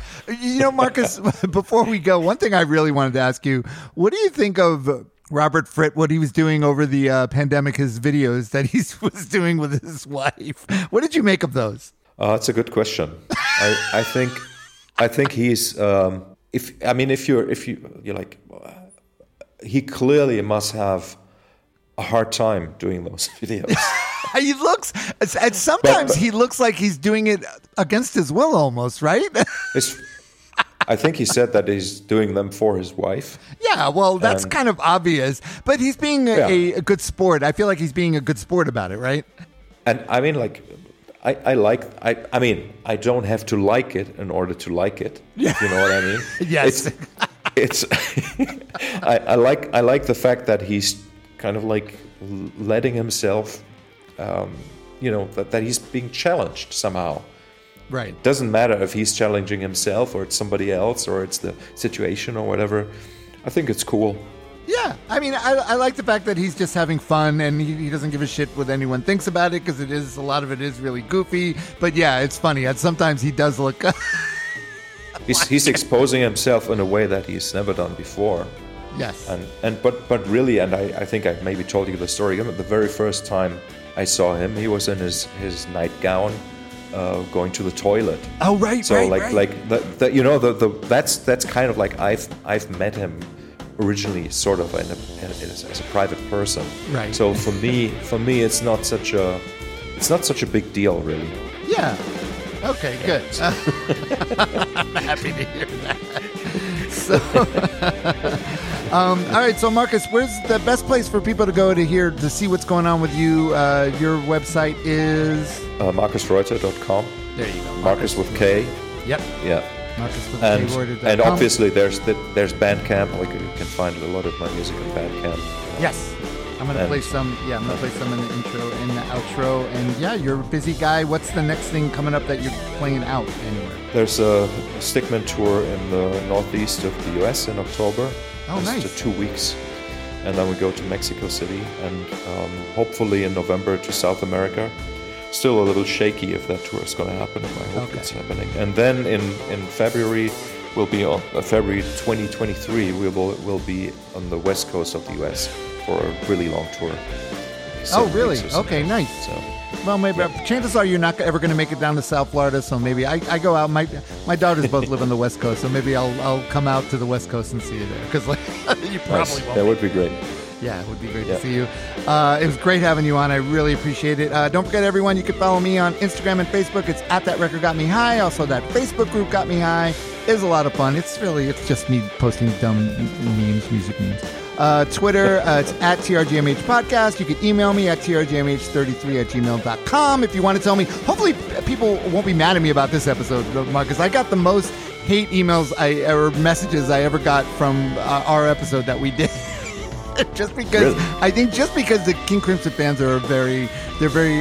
Marcus, before we go, one thing I really wanted to ask you, what do you think of Robert Fripp, what he was doing over the pandemic, his videos that he was doing with his wife? What did you make of those? That's a good question. I think he's if you're like he clearly must have a hard time doing those videos. He looks, and sometimes he looks like he's doing it against his will almost, right? I think he said that he's doing them for his wife. Yeah, well, that's kind of obvious, but he's being a good sport. I feel like he's being a good sport about it, right? And I mean, like, I mean, I don't have to like it in order to like it. Yeah. You know what I mean? Yes. I like the fact that he's kind of like letting himself, you know, that he's being challenged somehow. Right. It doesn't matter if he's challenging himself or it's somebody else or it's the situation or whatever. I think it's cool. Yeah. I mean, I like the fact that he's just having fun and he doesn't give a shit what anyone thinks about it, because a lot of it is really goofy. But yeah, it's funny. And sometimes he does look... he's exposing himself in a way that he's never done before. Yes. But really, and I think I maybe told you the story, the very first time I saw him, he was in his nightgown. Going to the toilet. Oh right, so right, like right. Like the you know the that's kind of like I've met him originally sort of as a private person. Right. So for me it's not such a big deal really. Yeah. Okay. Good. Happy to hear that. So, all right. So Marcus, where's the best place for people to go to hear to see what's going on with you? Your website is. MarcusReuter.com. There you go. Marcus with K. Yep. Yeah. Marcus with K. And obviously there's Bandcamp. Like you can find a lot of my music on Bandcamp. Yes. I'm gonna play some. Yeah, I'm gonna play some in the intro and the outro. And yeah, you're a busy guy. What's the next thing coming up that you're playing out anywhere? There's a Stickman tour in the northeast of the U.S. in October. Oh, nice. Just 2 weeks. And then we go to Mexico City and hopefully in November to South America. Still a little shaky if that tour is going to happen, and I hope it's happening. And then in February, we'll be on February 2023. We'll be on the west coast of the U.S. for a really long tour. Oh, really? Okay, nice. So, well, maybe chances are you're not ever going to make it down to South Florida, so maybe I go out. My daughters both live on the west coast, so maybe I'll come out to the west coast and see you there, because like you probably won't. That would be great. Yeah, it would be great to see you. It was great having you on. I really appreciate it. Don't forget, everyone, you can follow me on Instagram and Facebook. It's @ThatRecordGotMeHigh. Also, that Facebook group Got Me High is a lot of fun. It's just me posting dumb memes, music memes. Twitter, it's @TRGMH Podcast. You can email me at trgmh33@gmail.com if you want to tell me. Hopefully, people won't be mad at me about this episode, Marcus. I got the most hate emails or messages I ever got from our episode that we did. I think because the King Crimson fans are very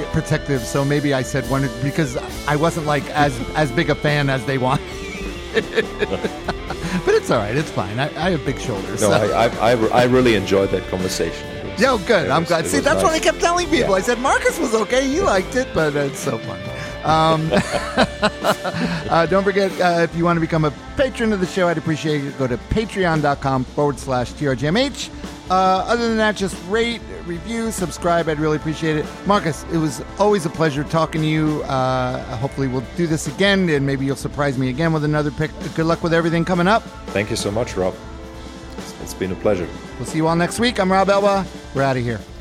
protective, so maybe I said one because I wasn't like as big a fan as they want. But it's all right, it's fine. I have big shoulders. No, so. I really enjoyed that conversation. Yo, good. I'm glad. See, that's nice. What I kept telling people. Yeah. I said Marcus was okay. He liked it, but it's so funny. Don't forget, if you want to become a patron of the show, I'd appreciate it. Go to patreon.com/TRGMH. Other than that, just rate, review, subscribe. I'd really appreciate it. Marcus, it was always a pleasure talking to you. Hopefully we'll do this again, and maybe you'll surprise me again with another pick. Good luck with everything coming up. Thank you so much, Rob. It's been a pleasure. We'll see you all next week. I'm Rob Elba. We're out of here.